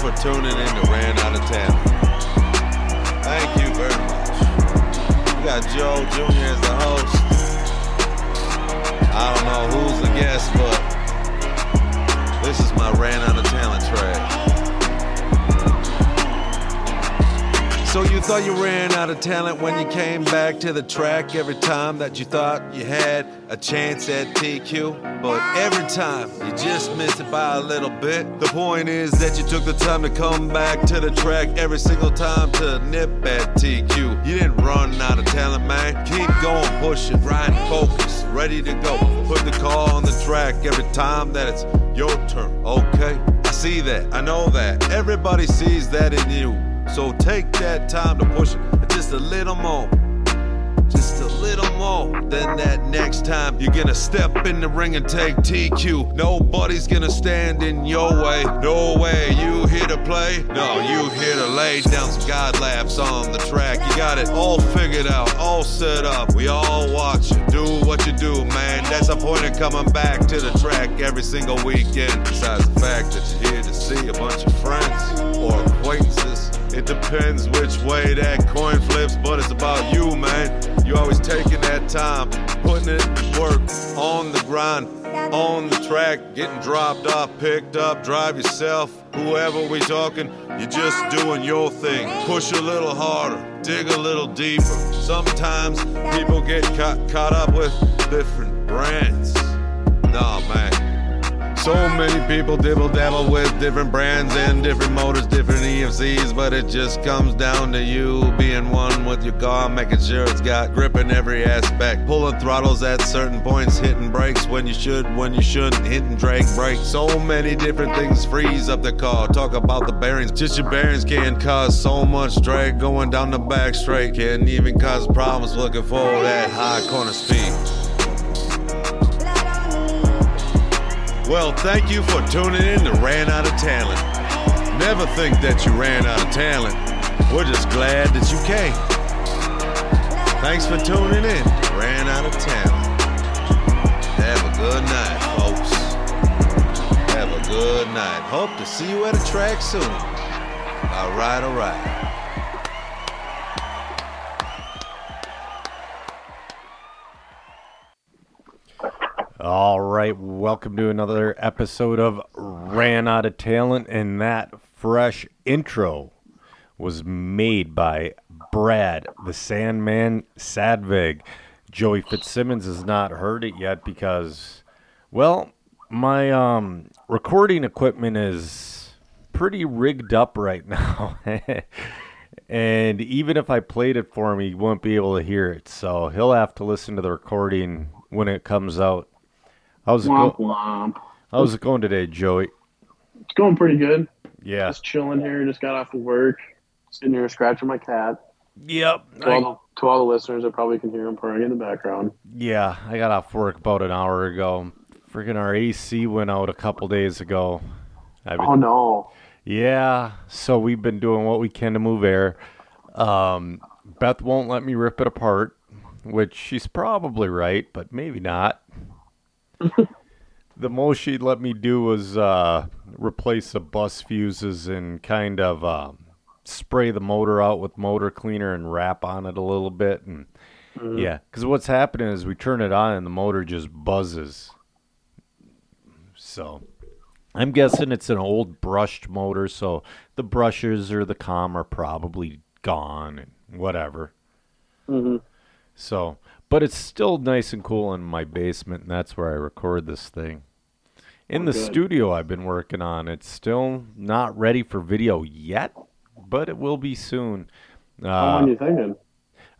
for tuning in to Ran Out of Town. Thank you very much. We got Joe Jr. as the host. I don't know who's the guest, but this is my Ran Out of Talent track. So you thought you ran out of talent when you came back to the track every time that you thought you had a chance at TQ? But every time you just miss it by a little bit. The point is that you took the time to come back to the track every single time to nip at TQ. You didn't run out of talent, man. Keep going, pushing, grind, focus, ready to go. Put the car on the track every time that it's your turn, okay? I see that, I know that. Everybody sees that in you. So take that time to push it just a little more. Just a little more. Then that next time you're gonna step in the ring and take TQ. Nobody's gonna stand in your way. No way. You here to play? No, you here to lay down some God laps on the track. You got it all figured out, all set up. We all watch you do what you do, man. That's the point of coming back to the track every single weekend. Besides the fact that you're here to see a bunch of friends or acquaintances. It depends which way that coin flips, but it's about you, man. You always taking that time, putting it to work, on the grind, on the track, getting dropped off, picked up, drive yourself, whoever we talking, you're just doing your thing. Push a little harder, dig a little deeper. Sometimes people get caught up with different brands. Nah, man. So many people dibble-dabble with different brands and different motors, different EFCs, but it just comes down to you being one with your car, making sure it's got grip in every aspect, pulling throttles at certain points, hitting brakes when you shouldn't, hitting drag brakes. So many different things freeze up the car. Talk about the bearings. Just your bearings can cause so much drag going down the back straight. Can even cause problems looking for that high corner speed. Well, thank you for tuning in to Ran Out of Talent. Never think that you ran out of talent. We're just glad that you came. Thanks for tuning in to Ran Out of Talent. Have a good night, folks. Have a good night. Hope to see you at a track soon. All right, all right. All right, welcome to another episode of Ran Out of Talent, and that fresh intro was made by Brad, the Sandman Sadvig. Joey Fitzsimmons has not heard it yet because, well, my recording equipment is pretty rigged up right now, and even if I played it for him, he won't be able to hear it, so he'll have to listen to the recording when it comes out. How's it going today, Joey? It's going pretty good. Yeah. Just chilling here. Just got off of work. Sitting here scratching my cat. Yep. To all the listeners, I probably can hear him purring in the background. Yeah. I got off work about an hour ago. Freaking our AC went out a couple days ago. Oh, no. Yeah. So we've been doing what we can to move air. Beth won't let me rip it apart, which she's probably right, but maybe not. The most she'd let me do was replace the bus fuses and kind of spray the motor out with motor cleaner and rap on it a little bit. And yeah, because what's happening is we turn it on and the motor just buzzes. So I'm guessing it's an old brushed motor, so the brushes or the comm are probably gone and whatever. Mm-hmm. So... But it's still nice and cool in my basement, and that's where I record this thing. In the studio I've been working on, it's still not ready for video yet, but it will be soon. How long are you thinking?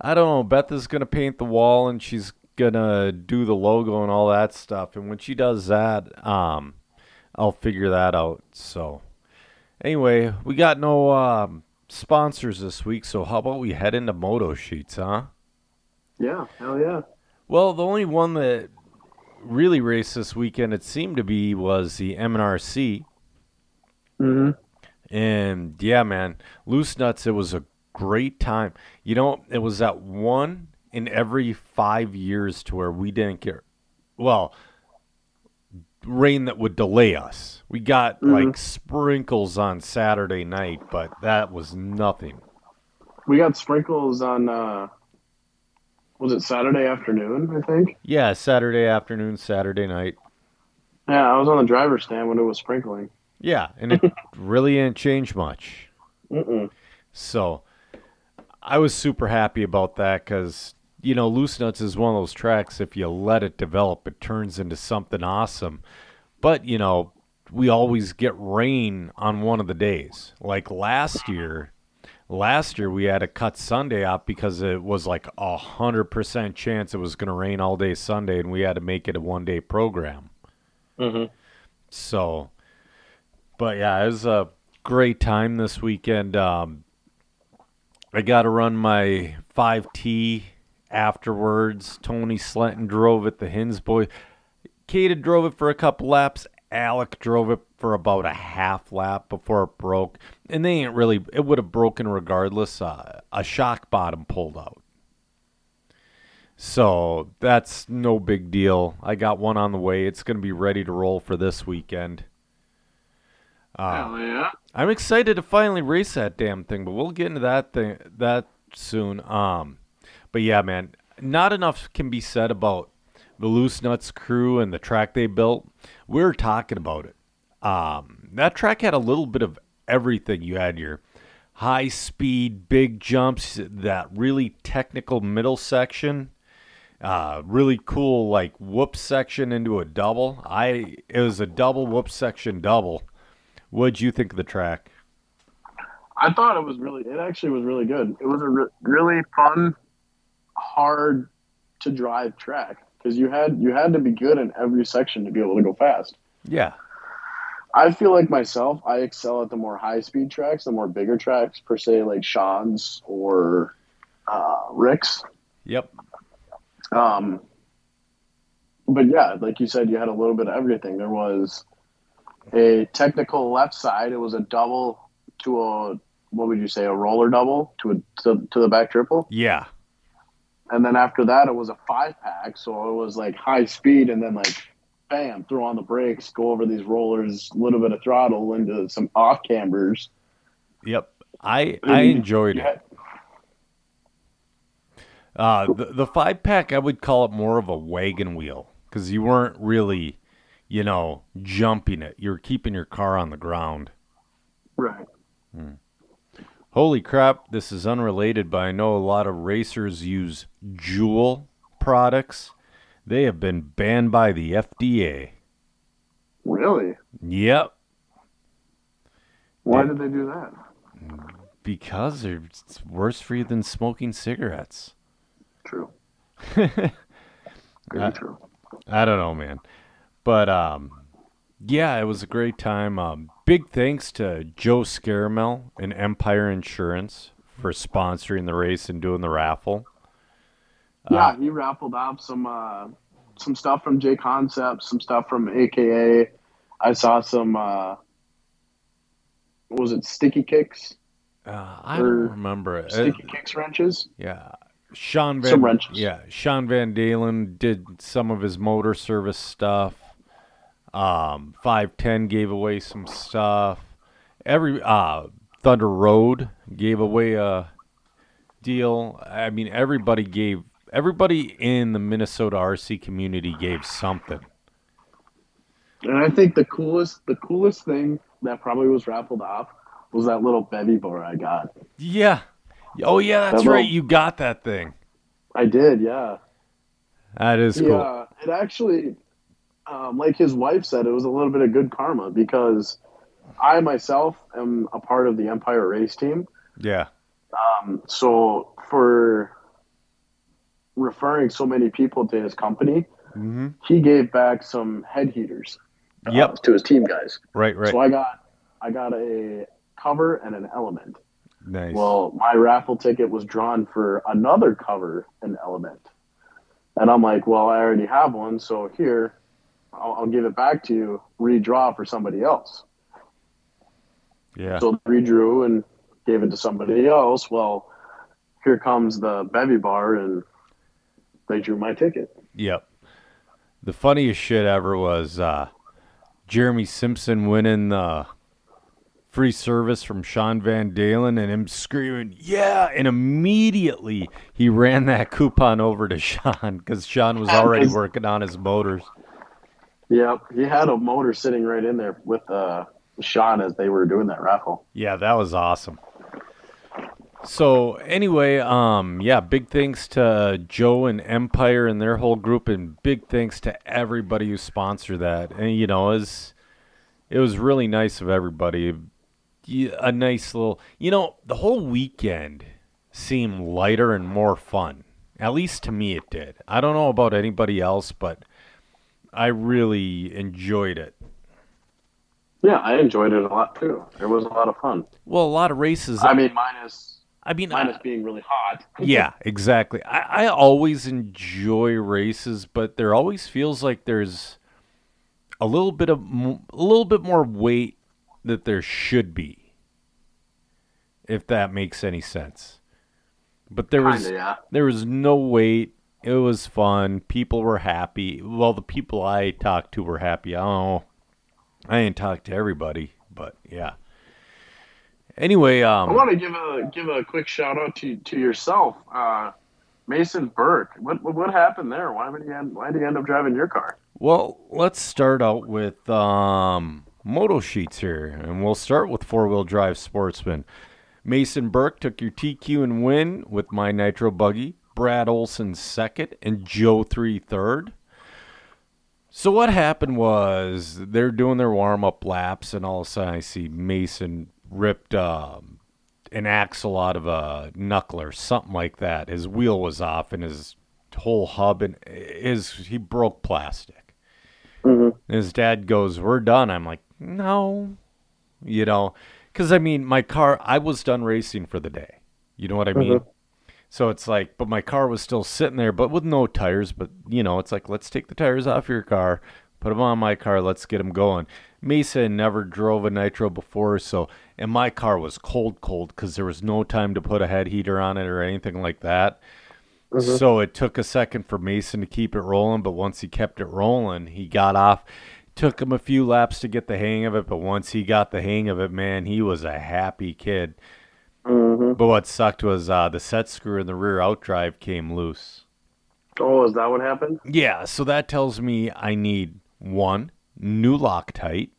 I don't know. Beth is going to paint the wall, and she's going to do the logo and all that stuff. And when she does that, I'll figure that out. So anyway, we got no sponsors this week, so how about we head into Moto Sheets, huh? Yeah, hell yeah. Well, the only one that really raced this weekend, it seemed to be, was the MNRC. Mm-hmm. And, yeah, man, Loose Nuts, it was a great time. You know, it was that one in every 5 years to where we didn't get... Well, rain that would delay us. We got like sprinkles on Saturday night, but that was nothing. We got sprinkles on, was it Saturday afternoon, I think? Yeah, Saturday afternoon, Saturday night. Yeah, I was on the driver's stand when it was sprinkling. Yeah, and it really didn't change much. Mm-mm. So I was super happy about that because, you know, Loose Nuts is one of those tracks, if you let it develop, it turns into something awesome. But, you know, we always get rain on one of the days. Like last year we had a cut Sunday out because it was like 100% chance it was going to rain all day Sunday, and we had to make it a one-day program. Mm-hmm. So, but yeah, it was a great time this weekend. I got to run my 5T afterwards. Tony Slenton drove it. The Hins boy, Kata drove it for a couple laps. Alec drove it for about a half lap before it broke. And they ain't really, it would have broken regardless. A shock bottom pulled out. So that's no big deal. I got one on the way. It's going to be ready to roll for this weekend. Hell yeah. I'm excited to finally race that damn thing, but we'll get into that soon. But yeah, man, not enough can be said about the Loose Nuts crew and the track they built. We were talking about it. That track had a little bit of everything. You had your high speed, big jumps, that really technical middle section, really cool like whoop section into a double. It was a double whoop section double. What'd you think of the track? I thought it actually was really good. It was a really fun, hard to drive track because you had to be good in every section to be able to go fast. Yeah. I feel like myself, I excel at the more high-speed tracks, the more bigger tracks, per se, like Sean's or Rick's. Yep. But yeah, like you said, you had a little bit of everything. There was a technical left side. It was a double to a, what would you say, a roller double to the back triple? Yeah. And then after that, it was a five-pack, so it was like high speed and then like, bam, throw on the brakes, go over these rollers, a little bit of throttle into some off cambers. Yep. I enjoyed it. The five-pack, I would call it more of a wagon wheel because you weren't really, you know, jumping it. You were keeping your car on the ground. Right. Holy crap, this is unrelated, but I know a lot of racers use Juul products. They have been banned by the FDA. Really? Yep. Why did they do that? Because it's worse for you than smoking cigarettes. True. Very true. I don't know, man. But, yeah, it was a great time. Big thanks to Joe Scaramell and Empire Insurance for sponsoring the race and doing the raffle. Yeah, he raffled off some stuff from J Concepts, some stuff from AKA. I saw some, what was it, sticky kicks? I don't remember it. Sticky kicks wrenches? Yeah. Sean Van Dalen did some of his motor service stuff. 510 gave away some stuff. Thunder Road gave away a deal. I mean, everybody in the Minnesota RC community gave something. And I think the coolest thing that probably was raffled off was that little bevy bar I got. Yeah. Oh, yeah, that's right. You got that thing. I did, yeah. That is cool. Yeah, it actually, like his wife said, it was a little bit of good karma because I myself am a part of the Empire race team. Yeah. So for referring so many people to his company, he gave back some head heaters to his team guys. Right. So I got a cover and an element. Nice. Well, my raffle ticket was drawn for another cover and element. And I'm like, well, I already have one, so here, I'll give it back to you, redraw for somebody else. Yeah. So I redrew and gave it to somebody else. Well, here comes the bevy bar and they drew my ticket. Yep. The funniest shit ever was Jeremy Simpson winning the free service from Sean Van Dalen and him screaming, yeah, and immediately he ran that coupon over to Sean because Sean was already working on his motors. Yep, he had a motor sitting right in there with Sean as they were doing that raffle. Yeah, that was awesome. So anyway, yeah, big thanks to Joe and Empire and their whole group, and big thanks to everybody who sponsored that. And, you know, it was really nice of everybody. A nice little, you know, the whole weekend seemed lighter and more fun. At least to me it did. I don't know about anybody else, but I really enjoyed it. Yeah, I enjoyed it a lot too. It was a lot of fun. Well, a lot of races. I mean, minus being really hot. Yeah, exactly. I always enjoy races, but there always feels like there's a little bit more weight that there should be, if that makes any sense. But there was no weight. It was fun. People were happy. Well, the people I talked to were happy. I don't know. I ain't talked to everybody, but yeah. Anyway, I want to give a quick shout out to yourself, Mason Burke. What happened there? Why did you end up driving your car? Well, let's start out with moto sheets here, and we'll start with four-wheel drive Sportsman. Mason Burke took your TQ and win with my Nitro Buggy. Brad Olson second, and Joe 3 third. So what happened was they're doing their warm-up laps, and all of a sudden I see Mason ripped an axle out of a knuckler, something like that. His wheel was off, and his whole hub, and he broke plastic. Mm-hmm. And his dad goes, "We're done." I'm like, "No," you know, because I mean, my car, I was done racing for the day. You know what I mean? Mm-hmm. So it's like, but my car was still sitting there, but with no tires. But, you know, it's like, let's take the tires off your car, put them on my car, let's get them going. Mason never drove a Nitro before, and my car was cold because there was no time to put a head heater on it or anything like that. Mm-hmm. So it took a second for Mason to keep it rolling, but once he kept it rolling, he got off. Took him a few laps to get the hang of it, but once he got the hang of it, man, he was a happy kid. Mm-hmm. But what sucked was the set screw in the rear outdrive came loose. Oh, is that what happened? Yeah, so that tells me I need, one, new Loctite,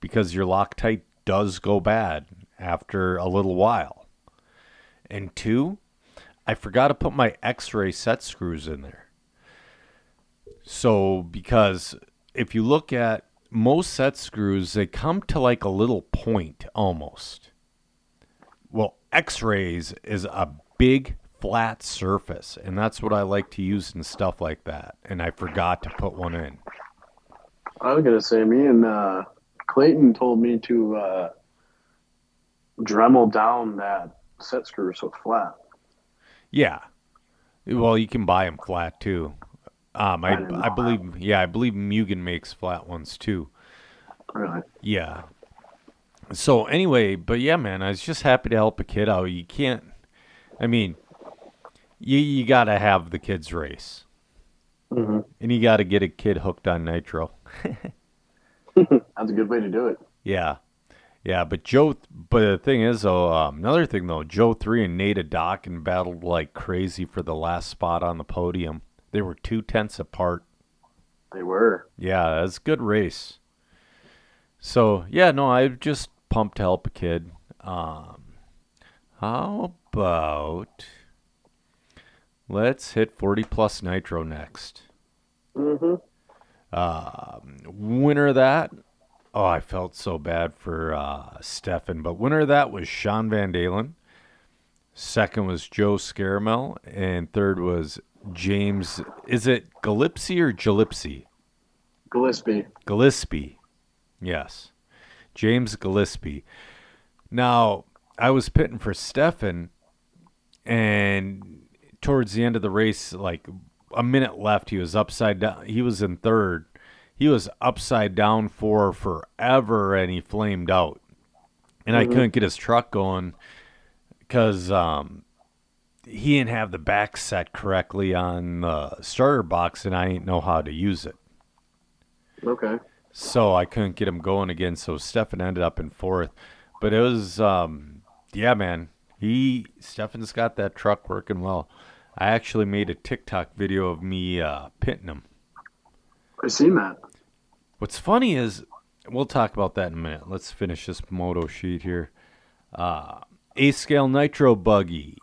because your Loctite does go bad after a little while. And two, I forgot to put my X-ray set screws in there. So, because if you look at most set screws, they come to like a little point almost. Well, X-rays is a big flat surface, and that's what I like to use and stuff like that. And I forgot to put one in. I was going to say, me and Clayton told me to Dremel down that set screw so it's flat. Yeah. Well, you can buy them flat too. I believe Mugen makes flat ones too. Really? Yeah. So anyway, but yeah, man, I was just happy to help a kid out. You can't, I mean, you got to have the kids race. Mm-hmm. And you got to get a kid hooked on Nitro. That's a good way to do it. Yeah. Yeah, but the thing is, though, another thing, though, Joe 3 and Nate Adokin battled like crazy for the last spot on the podium. They were 0.2 apart. They were. Yeah, that's a good race. So, yeah, no, I'm just pumped to help a kid. How about let's hit 40 plus Nitro next. Mm-hmm. Winner of that, I felt so bad for Stefan, but winner of that was Sean Van Dalen. Second was Joe Scaramell, and third was James, is it Gillespie or Gillespie? Gillespie. Yes. James Gillespie. Now, I was pitting for Stefan, and towards the end of the race, like a minute left, he was upside down. He was in third. He was upside down for forever, and he flamed out. And mm-hmm. I couldn't get his truck going because he didn't have the back set correctly on the starter box, and I didn't know how to use it. Okay. So I couldn't get him going again. So Stefan ended up in fourth. But it was, yeah, man. Stefan's got that truck working well. I actually made a TikTok video of me pitting him. I've seen that. What's funny is, we'll talk about that in a minute. Let's finish this moto sheet here. A-Scale Nitro Buggy.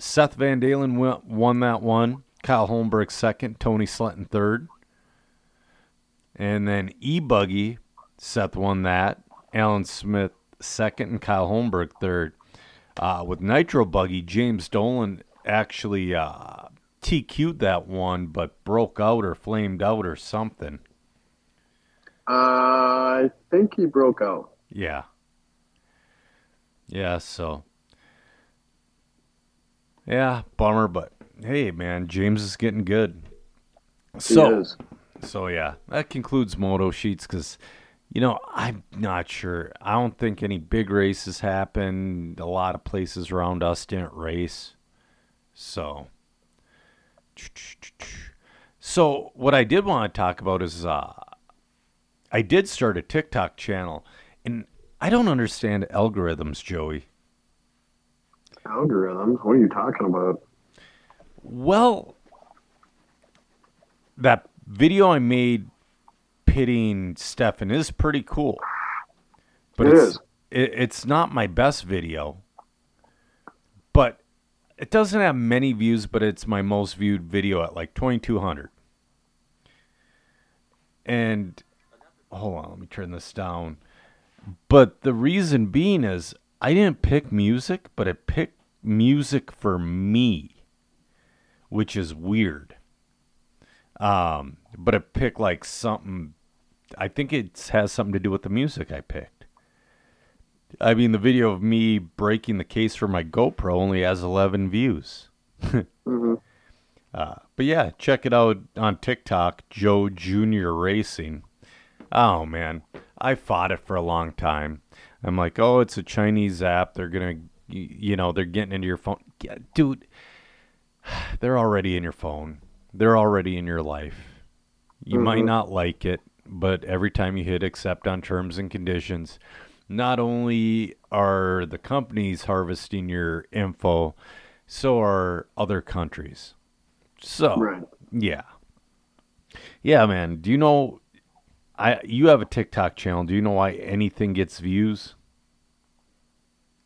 Seth Van Dalen won that one. Kyle Holmberg second. Tony Slenton third. And then E-Buggy, Seth won that. Alan Smith second and Kyle Holmberg third. With Nitro Buggy, James Dolan actually TQ'd that one, but broke out or flamed out or something. I think he broke out. Yeah. Yeah, so. Yeah, bummer, but hey, man, James is getting good. So, yeah, that concludes Moto Sheets because, you know, I'm not sure. I don't think any big races happened. A lot of places around us didn't race. So what I did want to talk about is I did start a TikTok channel, and I don't understand algorithms, Joey. Algorithms? What are you talking about? Well, that video I made pitting Stefan is pretty cool. But it's not my best video. But it doesn't have many views, but it's my most viewed video at like 2,200. And hold on, let me turn this down. But the reason being is I didn't pick music, but I picked music for me, which is weird. But I picked like something, I think it has something to do with the music I picked. I mean, the video of me breaking the case for my GoPro only has 11 views. Mm-hmm. But yeah, check it out on TikTok, Joe Jr. Racing. Oh, man. I fought it for a long time. I'm like, oh, it's a Chinese app. They're going to, you know, they're getting into your phone. Yeah, dude, they're already in your phone. They're already in your life. You mm-hmm. might not like it, but every time you hit accept on terms and conditions, not only are the companies harvesting your info, so are other countries. So, right. Yeah. Yeah, man. Do you know... you have a TikTok channel. Do you know why anything gets views?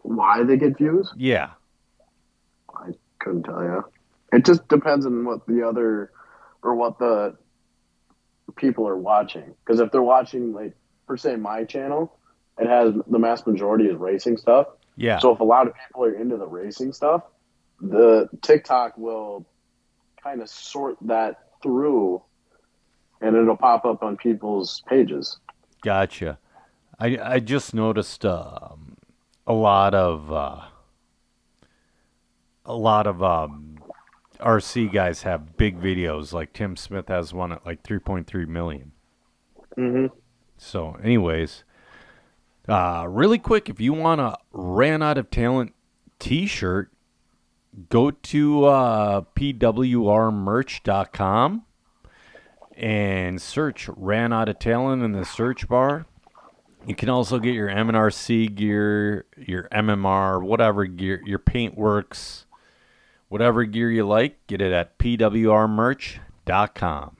Why they get views? Yeah. I couldn't tell you. It just depends on what what the people are watching. Because if they're watching, like, per se, my channel, it has the mass majority is racing stuff. Yeah. So if a lot of people are into the racing stuff, the TikTok will kind of sort that through. And it'll pop up on people's pages. Gotcha. I just noticed a lot of RC guys have big videos. Like Tim Smith has one at like 3.3 million. Mm-hmm. So, anyways, really quick, if you want a Ran Out of Talent T-shirt, go to pwrmerch.com. And search Ran Out of Talent in the search bar. You can also get your MNRC gear, your MMR, whatever gear, your Paintworks, whatever gear you like. Get it at pwrmerch.com.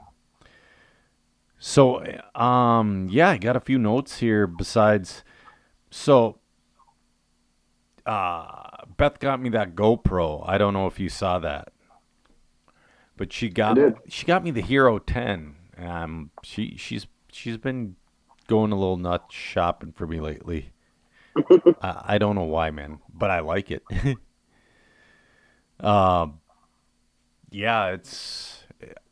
So, yeah, I got a few notes here besides. So, Beth got me that GoPro. I don't know if you saw that. But she got me the Hero 10. She's been going a little nuts shopping for me lately. I don't know why, man, but I like it. Yeah, it's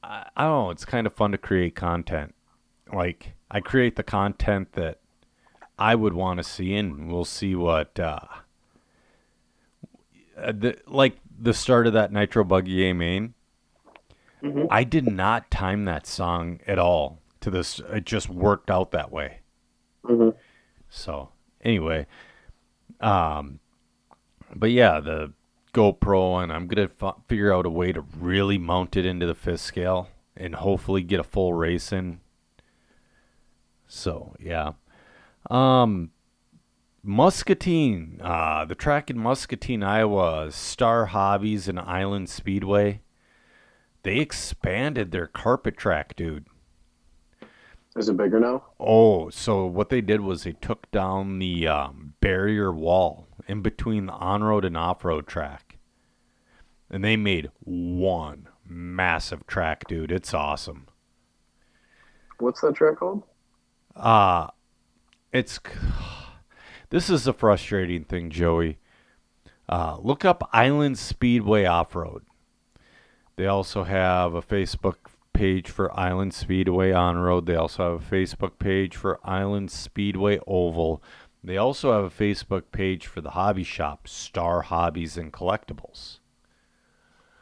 I don't know. It's kind of fun to create content. Like I create the content that I would want to see, and we'll see what. The start of that Nitro Buggy A main. Mm-hmm. I did not time that song at all to this. It just worked out that way. Mm-hmm. So anyway, but yeah, the GoPro, and I'm going to figure out a way to really mount it into the fifth scale and hopefully get a full race in. So, yeah. Muscatine. The track in Muscatine, Iowa, Star Hobbies and Island Speedway. They expanded their carpet track, dude. Is it bigger now? Oh, so what they did was they took down the barrier wall in between the on-road and off-road track. And they made one massive track, dude. It's awesome. What's that track called? This is the frustrating thing, Joey. Look up Island Speedway Off-Road. They also have a Facebook page for Island Speedway On-Road. They also have a Facebook page for Island Speedway Oval. They also have a Facebook page for the hobby shop, Star Hobbies and Collectibles.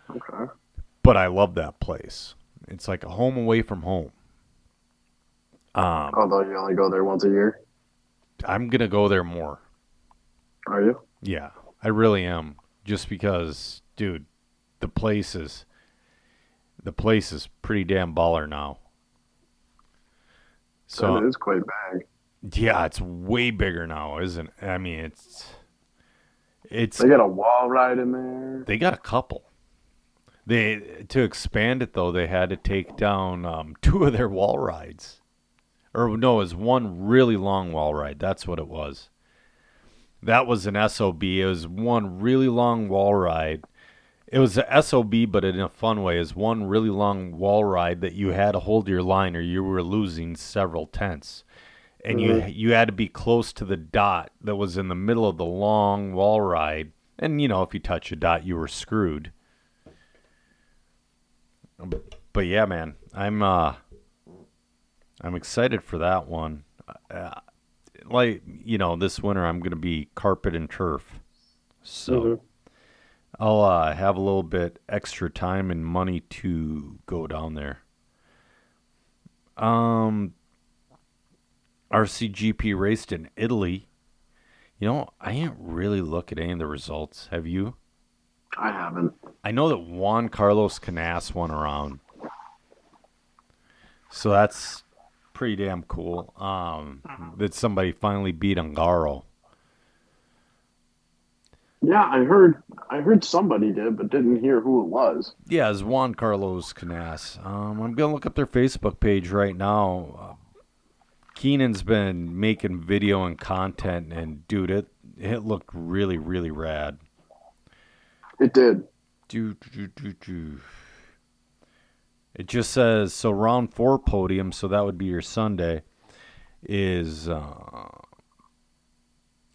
Okay. But I love that place. It's like a home away from home. Although you only go there once a year? I'm going to go there more. Are you? Yeah, I really am. Just because, dude, the place is pretty damn baller now. So it is quite big. Yeah, it's way bigger now, isn't it? I mean, it's they got a wall ride in there. They got a couple. To expand it though, they had to take down two of their wall rides. Or no, it was one really long wall ride. That's what it was. That was an SOB. It was one really long wall ride. It was a SOB, but in a fun way. Is one really long wall ride that you had to hold your line, or you were losing several tenths, and you had to be close to the dot that was in the middle of the long wall ride. And you know, if you touch a dot, you were screwed. But yeah, man, I'm excited for that one. This winter I'm gonna be carpet and turf, so. Mm-hmm. I'll have a little bit extra time and money to go down there. RCGP raced in Italy. You know, I didn't really look at any of the results. Have you? I haven't. I know that Juan Carlos Canas won around. So that's pretty damn cool. That somebody finally beat Ungaro. Yeah, I heard somebody did, but didn't hear who it was. Yeah, it's Juan Carlos Canas. I'm going to look up their Facebook page right now. Keenan's been making video and content, and dude, it looked really, really rad. It did. It just says, so round 4 podium, so that would be your Sunday, is...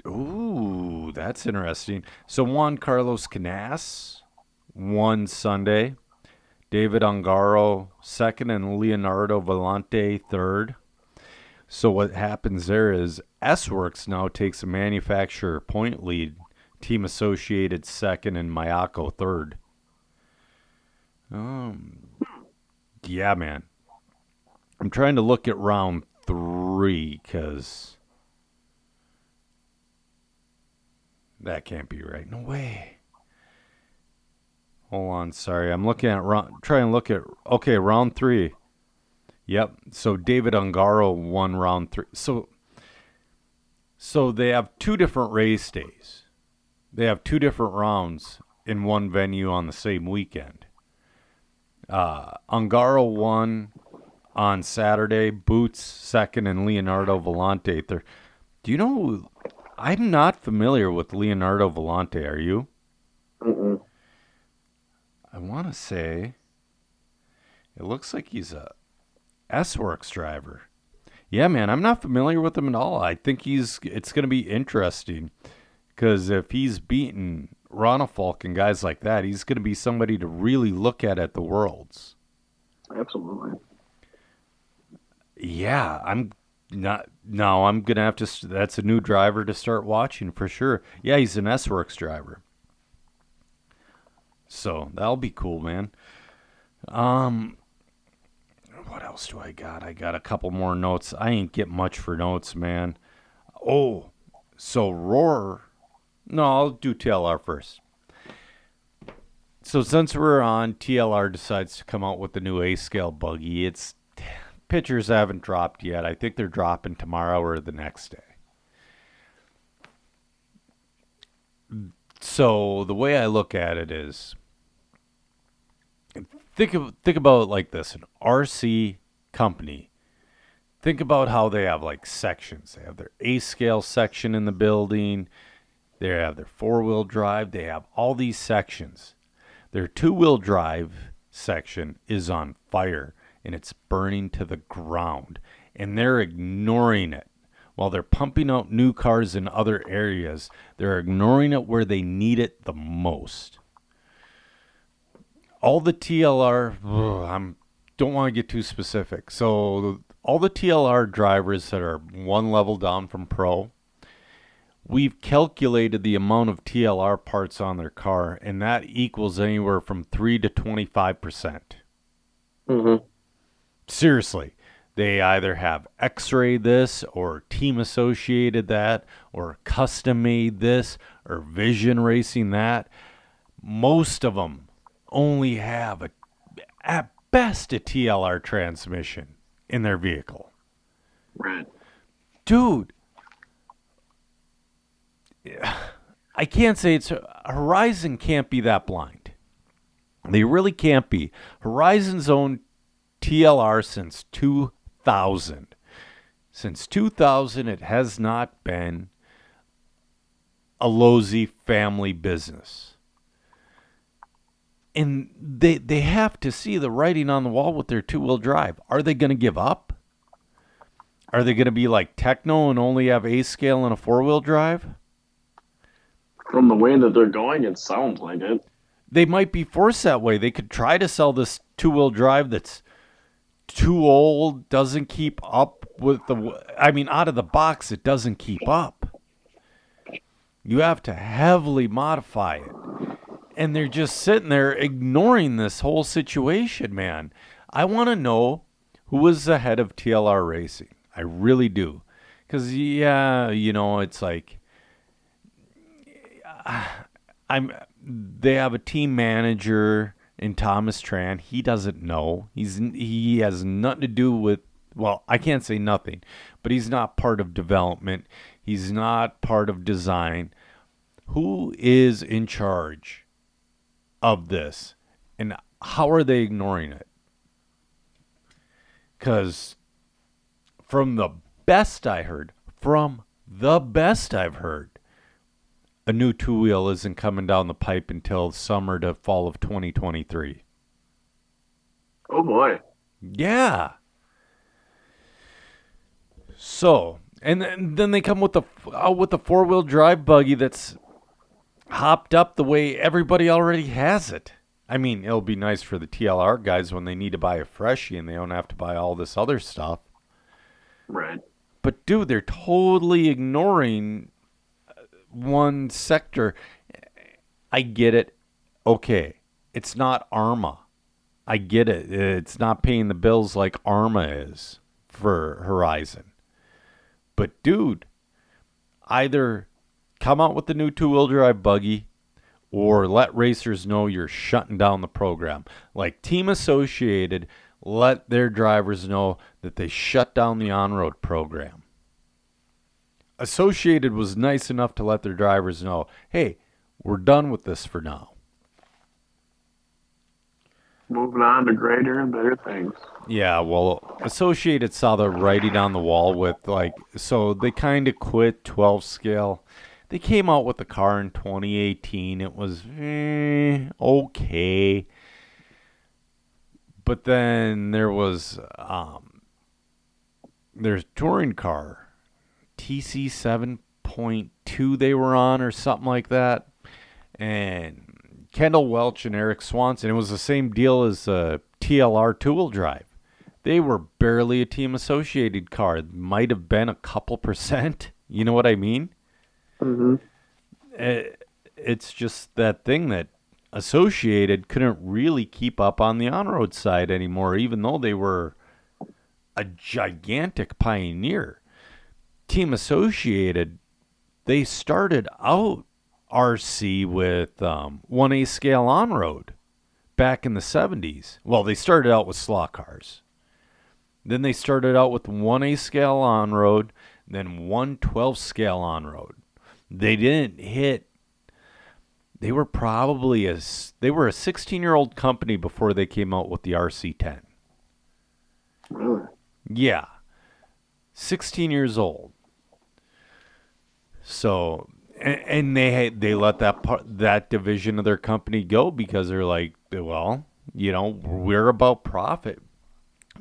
Ooh, that's interesting. So Juan Carlos Canas won Sunday. David Ungaro second and Leonardo Vellante third. So what happens there is S-Works now takes a manufacturer point lead. Team Associated second and Mayako third. Yeah, man. I'm trying to look at round 3 because... That can't be right. No way. Hold on. Sorry. I'm looking at round 3. Yep. So David Ungaro won round 3. So they have 2 different race days. They have 2 different rounds in one venue on the same weekend. Ungaro won on Saturday. Boots second and Leonardo Vellante third. Do you know... I'm not familiar with Leonardo Vellante, are you? Mm-mm. I want to say it looks like he's a S-Works driver. Yeah, man, I'm not familiar with him at all. I think it's going to be interesting because if he's beaten Ronafalk and guys like that, he's going to be somebody to really look at the Worlds. Absolutely. Yeah, I'm going to have to... That's a new driver to start watching for sure. Yeah, he's an S-Works driver. So, that'll be cool, man. What else do I got? I got a couple more notes. I ain't get much for notes, man. Oh, so Roar... No, I'll do TLR first. So, since we're on, TLR decides to come out with the new A-Scale buggy. It's... pictures haven't dropped yet. I think they're dropping tomorrow or the next day. So the way I look at it is, think about it like this. An RC company, think about how they have like sections. They have their A-scale section in the building. They have their four-wheel drive. They have all these sections. Their two-wheel drive section is on fire, and it's burning to the ground, and they're ignoring it. While they're pumping out new cars in other areas, they're ignoring it where they need it the most. All the TLR, I don't want to get too specific. So all the TLR drivers that are one level down from pro, we've calculated the amount of TLR parts on their car, and that equals anywhere from 3 to 25%. Mm-hmm. Seriously. They either have x-rayed this, or Team Associated that, or custom made this, or Vision Racing that. Most of them only have, at best, a TLR transmission in their vehicle. Right. Dude. I can't say it's... Horizon can't be that blind. They really can't be. Horizon's own TLR since 2000. Since 2000, it has not been a Losey family business. And they have to see the writing on the wall with their two-wheel drive. Are they going to give up? Are they going to be like Techno and only have A-scale and a four-wheel drive? From the way that they're going, it sounds like it. They might be forced that way. They could try to sell this two-wheel drive that's too old, doesn't keep up with the... I mean, out of the box, it doesn't keep up. You have to heavily modify it. And they're just sitting there ignoring this whole situation, man. I want to know who was the head of TLR Racing. I really do. Because, yeah, you know, it's like... They have a team manager in Thomas Tran. He doesn't know. He has nothing to do with, well, I can't say nothing, but he's not part of development. He's not part of design. Who is in charge of this? And how are they ignoring it? Because from the best I've heard, a new two-wheel isn't coming down the pipe until summer to fall of 2023. Oh, boy. Yeah. So, and then they come out with the four-wheel drive buggy that's hopped up the way everybody already has it. I mean, it'll be nice for the TLR guys when they need to buy a freshie and they don't have to buy all this other stuff. Right. But, dude, they're totally ignoring... one sector. I get it. Okay, it's not Arma. I get it. It's not paying the bills like Arma is for Horizon. But dude, either come out with the new two-wheel drive buggy or let racers know you're shutting down the program. Like Team Associated, let their drivers know that they shut down the on-road program. Associated was nice enough to let their drivers know, hey, we're done with this for now. Moving on to greater and better things. Yeah, well, Associated saw the writing on the wall with, like, so they kind of quit 12 scale. They came out with the car in 2018. It was okay. But then there was their touring car. TC 7.2 they were on or something like that. And Kendall Welch and Eric Swanson, it was the same deal as TLR two-wheel drive. They were barely a Team Associated car. It might have been a couple percent. You know what I mean? Mm-hmm. It's just that thing that Associated couldn't really keep up on the on-road side anymore, even though they were a gigantic pioneer. Team Associated, they started out RC with 1A scale on-road back in the 70s. Well, they started out with slaw cars. Then they started out with 1A scale on-road, then 1/12 scale on-road. They didn't hit. They were probably a 16-year-old company before they came out with the RC10. Really? Yeah. 16 years old. So, and they let that division of their company go because they're like, well, you know, we're about profit.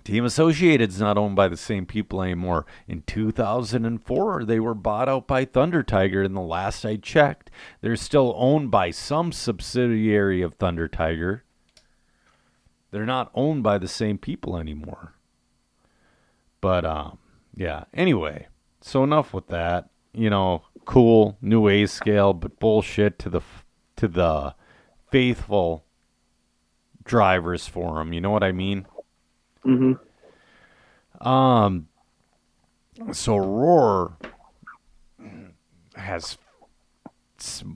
Team Associated's not owned by the same people anymore. In 2004, they were bought out by Thunder Tiger, and the last I checked, they're still owned by some subsidiary of Thunder Tiger. They're not owned by the same people anymore. But, yeah, anyway, so enough with that. You know, cool, new A scale, but bullshit to the faithful drivers for them. You know what I mean? Mm-hmm. So Roar has,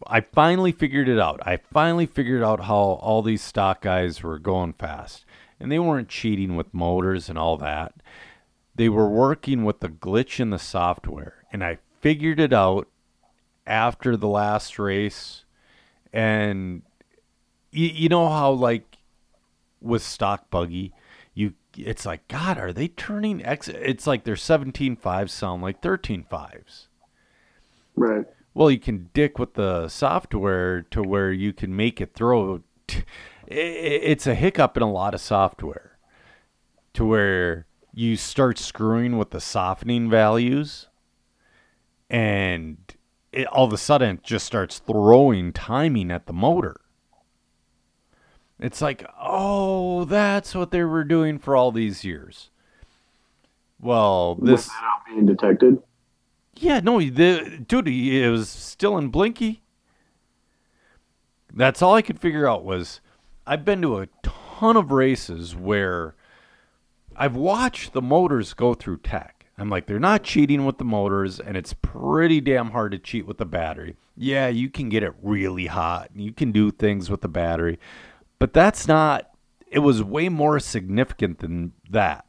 I finally figured it out. I finally figured out how all these stock guys were going fast, and they weren't cheating with motors and all that. They were working with the glitch in the software, and I figured it out after the last race. And you know how, like, with stock buggy, it's like, God, are they turning X? It's like their 17.5s sound like 13.5s. Right. Well, you can dick with the software to where you can make it throw. It's a hiccup in a lot of software to where you start screwing with the softening values, and it, all of a sudden, it just starts throwing timing at the motor. It's like, oh, that's what they were doing for all these years. Well, this... Was that not being detected? Yeah, no, dude, it was still in Blinky. That's all I could figure out was... I've been to a ton of races where I've watched the motors go through tech. I'm like, they're not cheating with the motors, and it's pretty damn hard to cheat with the battery. Yeah, you can get it really hot, and you can do things with the battery... But that's not, it was way more significant than that.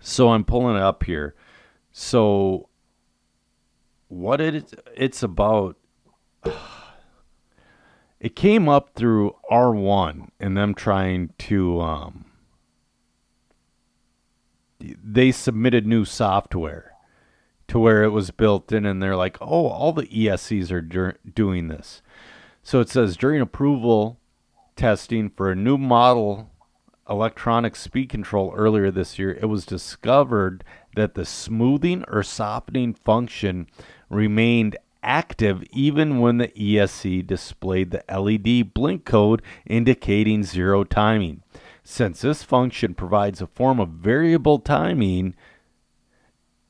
So I'm pulling it up here. So what it's about, it came up through R1 and them trying to, they submitted new software to where it was built in, and they're like, oh, all the ESCs are doing this. So it says during approval testing for a new model electronic speed control earlier this year, it was discovered that the smoothing or softening function remained active even when the ESC displayed the LED blink code indicating zero timing. Since this function provides a form of variable timing,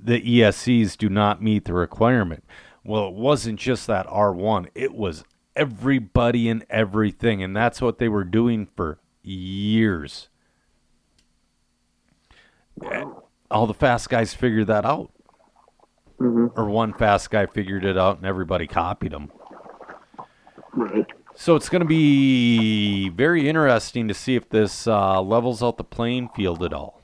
the ESCs do not meet the requirement. Well, it wasn't just that R1, it was everybody and everything, and that's what they were doing for years. All the fast guys figured that out. Mm-hmm. Or one fast guy figured it out and everybody copied him. Right. So it's going to be very interesting to see if this levels out the playing field at all,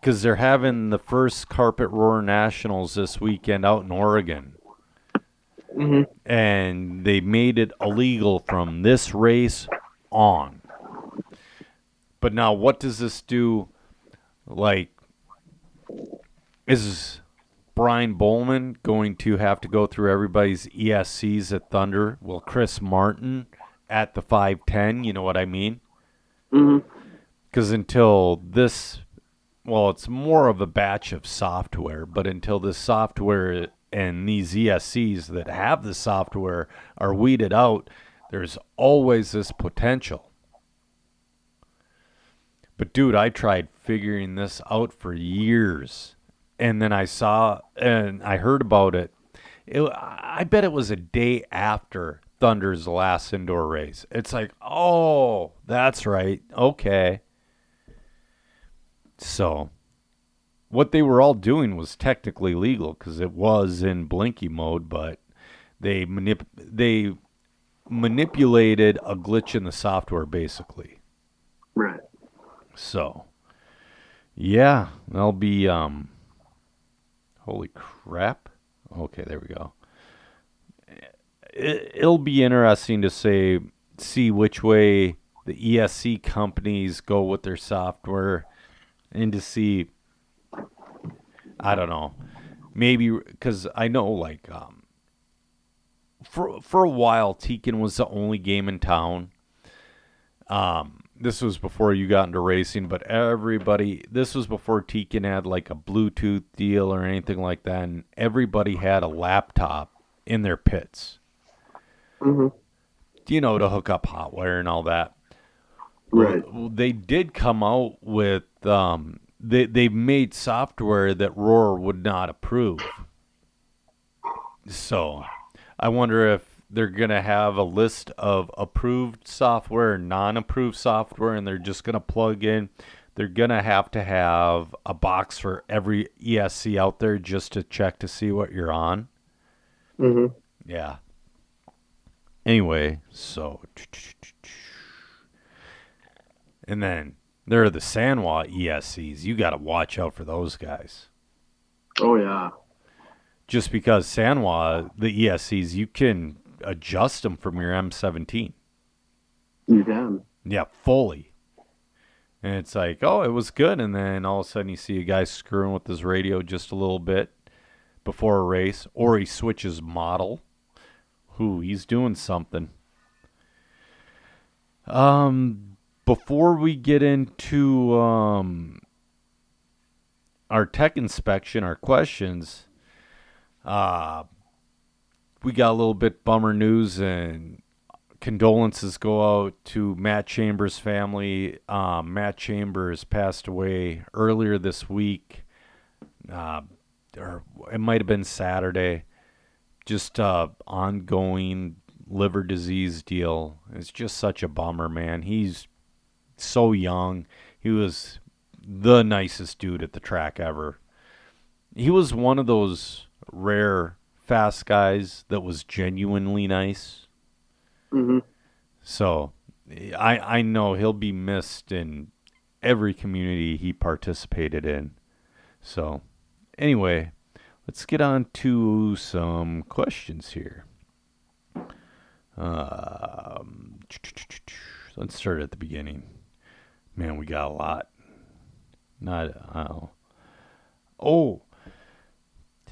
because they're having the first Carpet Roar Nationals this weekend out in Oregon. Mm-hmm. And they made it illegal from this race on. But now, what does this do? Like, is Brian Bowman going to have to go through everybody's ESCs at Thunder? Will Chris Martin at the 510? You know what I mean? Because mm-hmm. until this, well, it's more of a batch of software, but until this software and these ESCs that have the software are weeded out, there's always this potential. But dude, I tried figuring this out for years, and then I saw and I heard about it. I bet it was a day after Thunder's last indoor race. It's like, oh, that's right. Okay. So... what they were all doing was technically legal because it was in Blinky mode, but they manipulated a glitch in the software, basically. Right. So, Yeah, I'll be, holy crap. Okay, there we go. It'll be interesting to see which way the ESC companies go with their software and to see, I don't know, maybe because I know like for a while Tekken was the only game in town. This was before you got into racing, but this was before Tekken had like a Bluetooth deal or anything like that, and everybody had a laptop in their pits. Mm-hmm. You know, to hook up hotwire and all that. Right. They did come out with they made software that Roar would not approve. So I wonder if they're going to have a list of approved software and non-approved software, and they're just going to plug in. They're going to have a box for every ESC out there just to check to see what you're on. Mm-hmm. Yeah. Anyway, so... And then there are the Sanwa ESCs. You got to watch out for those guys. Oh, yeah. Just because Sanwa, the ESCs, you can... adjust them from your M17. You can. Yeah, fully. And it's like, oh, it was good. And then all of a sudden you see a guy screwing with his radio just a little bit before a race, or he switches model. Ooh, he's doing something. Before we get into our tech inspection, our questions, we got a little bit bummer news, and condolences go out to Matt Chambers' family. Matt Chambers passed away earlier this week, or it might have been Saturday. Just ongoing liver disease deal. It's just such a bummer, man. He's so young. He was the nicest dude at the track ever. He was one of those rare fast guys that was genuinely nice. Mm-hmm. So I know he'll be missed in every community he participated in. So anyway, let's get on to some questions here. Let's start at the beginning. Man, we got a lot.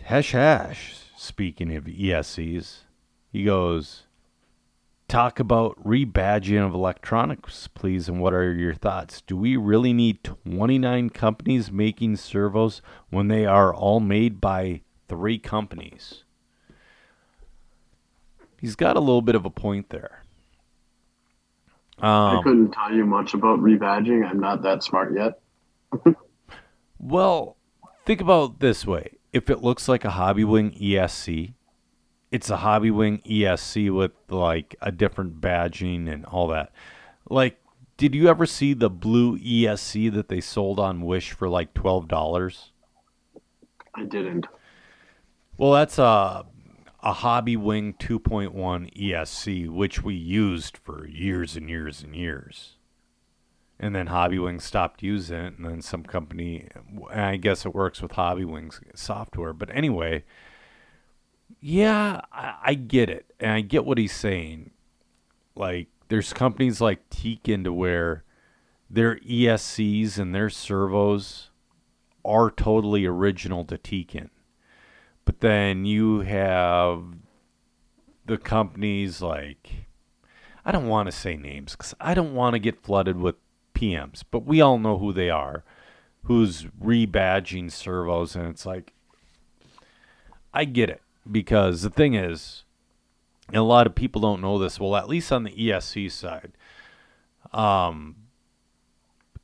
Hash. Speaking of ESCs, he goes, talk about rebadging of electronics, please, and what are your thoughts? Do we really need 29 companies making servos when they are all made by 3 companies? He's got a little bit of a point there. I couldn't tell you much about rebadging. I'm not that smart yet. Well, think about it this way. If it looks like a Hobbywing ESC, it's a Hobbywing ESC with like a different badging and all that. Like, did you ever see the blue ESC that they sold on Wish for like $12? I didn't. Well, that's a Hobbywing 2.1 ESC, which we used for years and years and years. And then Hobbywing stopped using it, and then some company, I guess it works with Hobbywing's software. But anyway, yeah, I get it. And I get what he's saying. Like, there's companies like Tekken to where their ESCs and their servos are totally original to Tekken. But then you have the companies like, I don't want to say names because I don't want to get flooded with PMs, but we all know who they are, who's rebadging servos, and it's like, I get it, because the thing is, and a lot of people don't know this, well, at least on the ESC side,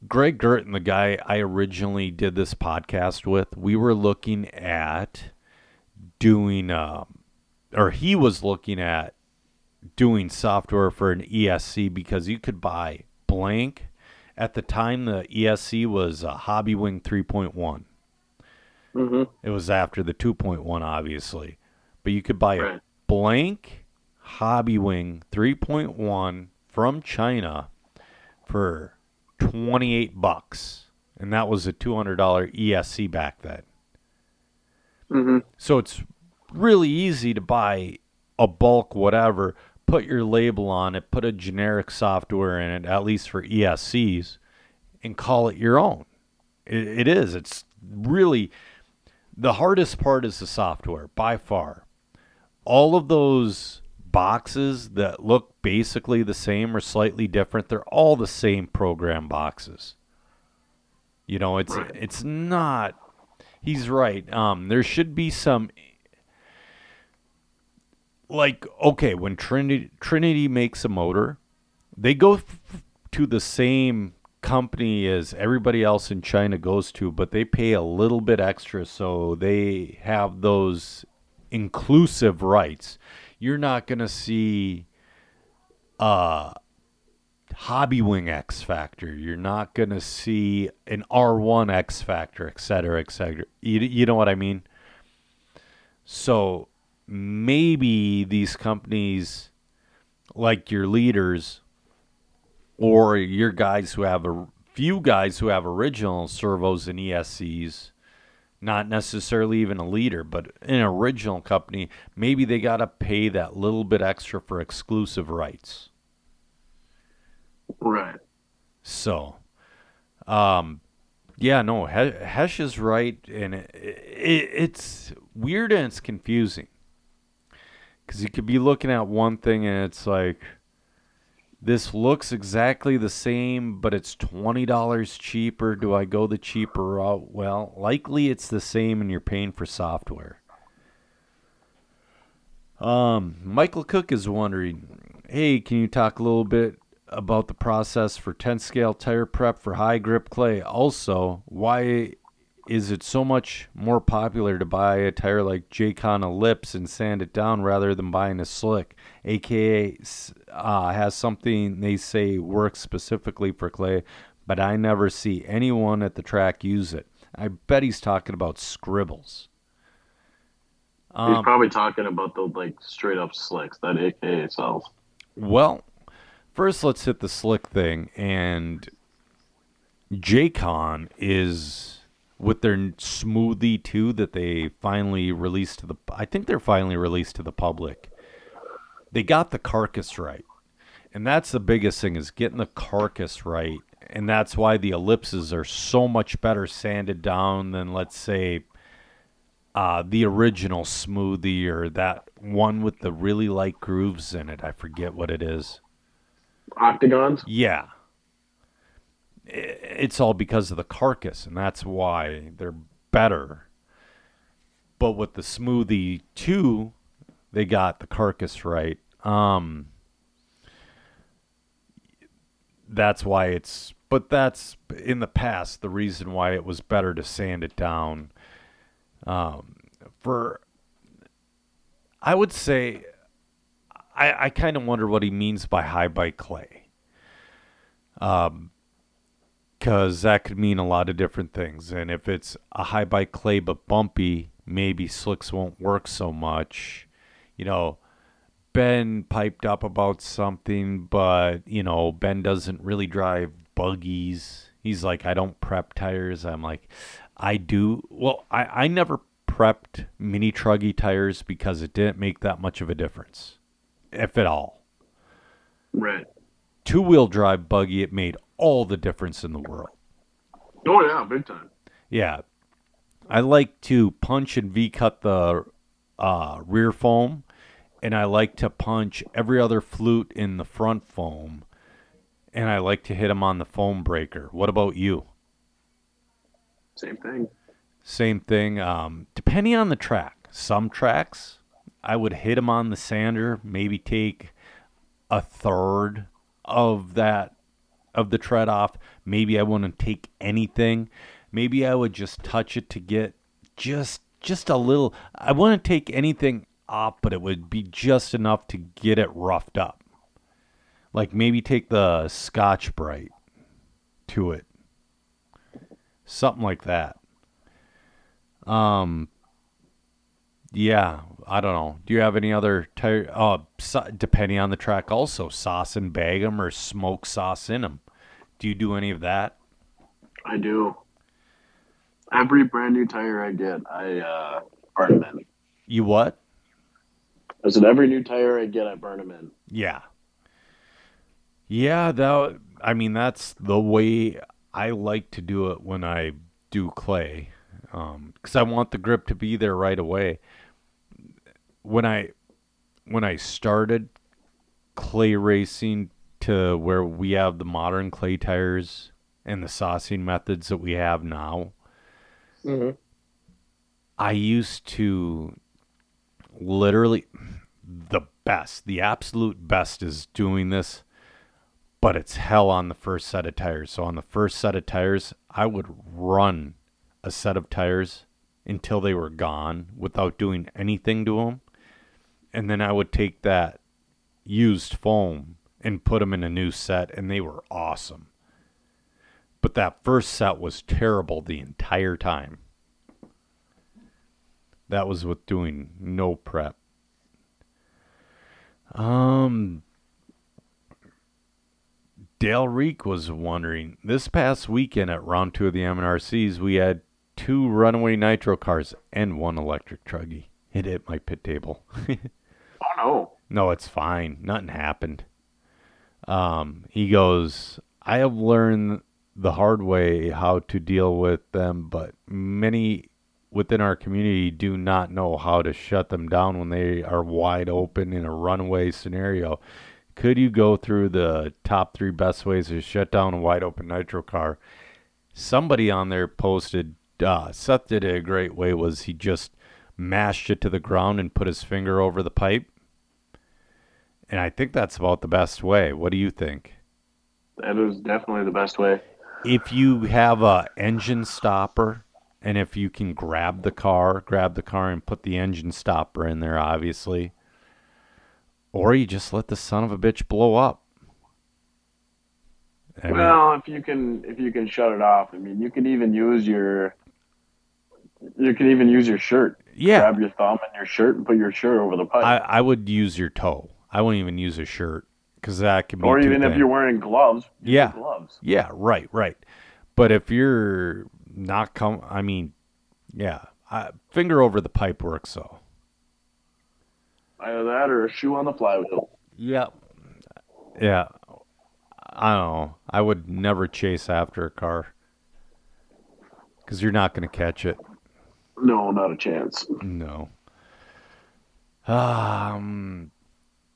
Greg Gerton, the guy I originally did this podcast with, we were looking at doing, or he was looking at doing software for an ESC, because you could buy blank. At the time, the ESC was a Hobbywing 3.1. Mm-hmm. It was after the 2.1, obviously. But you could buy a blank Hobbywing 3.1 from China for $28. and that was a $200 ESC back then. Mm-hmm. So it's really easy to buy a bulk whatever, put your label on it, put a generic software in it, at least for ESCs, and call it your own. It is. It's really the hardest part is the software by far. All of those boxes that look basically the same or slightly different, they're all the same program boxes. You know, it's not. He's right. There should be some. Like, okay, when Trinity makes a motor, they go to the same company as everybody else in China goes to, but they pay a little bit extra, so they have those inclusive rights. You're not going to see Hobbywing X Factor. You're not going to see an R1 X Factor, et cetera, et cetera. You know what I mean? So maybe these companies, like your leaders or your guys who have a few guys who have original servos and ESCs, not necessarily even a leader, but an original company, maybe they got to pay that little bit extra for exclusive rights. Right. So, yeah, no, Hesh is right, and it's weird and it's confusing. Because you could be looking at one thing and it's like, this looks exactly the same, but it's $20 cheaper. Do I go the cheaper route? Well, likely it's the same and you're paying for software. Michael Cook is wondering, hey, can you talk a little bit about the process for 10 scale tire prep for high grip clay? Also, why is it so much more popular to buy a tire like J-Con Ellipse and sand it down rather than buying a slick? AKA has something they say works specifically for clay, but I never see anyone at the track use it. I bet he's talking about scribbles. He's probably talking about the like straight up slicks that AKA sells. Well, first let's hit the slick thing, and J-Con is with their smoothie too that they finally released to the, I think they're finally released to the public. They got the carcass right. And that's the biggest thing, is getting the carcass right. And that's why the ellipses are so much better sanded down than, let's say, the original smoothie or that one with the really light grooves in it. I forget what it is. Octagons? Yeah. It's all because of the carcass, and that's why they're better. But with the smoothie too, they got the carcass right. That's why it's, but that's in the past the reason why it was better to sand it down. I would say, I kind of wonder what he means by high bite clay. Because that could mean a lot of different things. And if it's a high bite clay but bumpy, maybe slicks won't work so much. You know, Ben piped up about something, but, you know, Ben doesn't really drive buggies. He's like, I don't prep tires. I'm like, I do. Well, I never prepped mini truggy tires because it didn't make that much of a difference, if at all. Right. Two-wheel drive buggy, it made all the difference in the world. Oh, yeah, big time. Yeah. I like to punch and V-cut the rear foam, and I like to punch every other flute in the front foam, and I like to hit them on the foam breaker. What about you? Same thing. Depending on the track. Some tracks, I would hit them on the sander, maybe take a third of that, of the tread off. Maybe I wouldn't take anything. Maybe I would just touch it to get just a little. I wouldn't take anything off, but it would be just enough to get it roughed up. Like maybe take the Scotch-Brite to it. Something like that. Yeah, I don't know. Do you have any other tire? Depending on the track, also sauce and bag them or smoke sauce in them. Do you do any of that? I do. Every brand new tire I get, I burn them in. You what? I said every new tire I get, I burn them in. Yeah. Yeah, that. I mean, that's the way I like to do it when I do clay, because I want the grip to be there right away. When I started clay racing to where we have the modern clay tires and the saucing methods that we have now, mm-hmm. I used to literally the absolute best is doing this, but it's hell on the first set of tires. So on the first set of tires, I would run a set of tires until they were gone without doing anything to them. And then I would take that used foam and put them in a new set, and they were awesome. But that first set was terrible the entire time. That was with doing no prep. Dale Reek was wondering, this past weekend at round 2 of the MNRCs, we had 2 runaway nitro cars and 1 electric truggy. It hit my pit table. Oh, no. No, it's fine. Nothing happened. He goes, I have learned the hard way how to deal with them, but many within our community do not know how to shut them down when they are wide open in a runaway scenario. Could you go through the top 3 best ways to shut down a wide open nitro car? Somebody on there posted, Seth did it a great way, was he just mashed it to the ground and put his finger over the pipe. And I think that's about the best way. What do you think? That is definitely the best way. If you have a engine stopper, and if you can grab the car and put the engine stopper in there, obviously. Or you just let the son of a bitch blow up. Well, if you can shut it off, I mean, you can even use your shirt. Yeah. Grab your thumb and your shirt and put your shirt over the pipe. I would use your toe. I wouldn't even use a shirt because that can be. Or even if you're wearing gloves. Yeah. Gloves. Yeah. Right. But if you're not finger over the pipe works though. Either that or a shoe on the flywheel. Yeah. Yeah. I don't know. I would never chase after a car because you're not going to catch it. No, not a chance. No.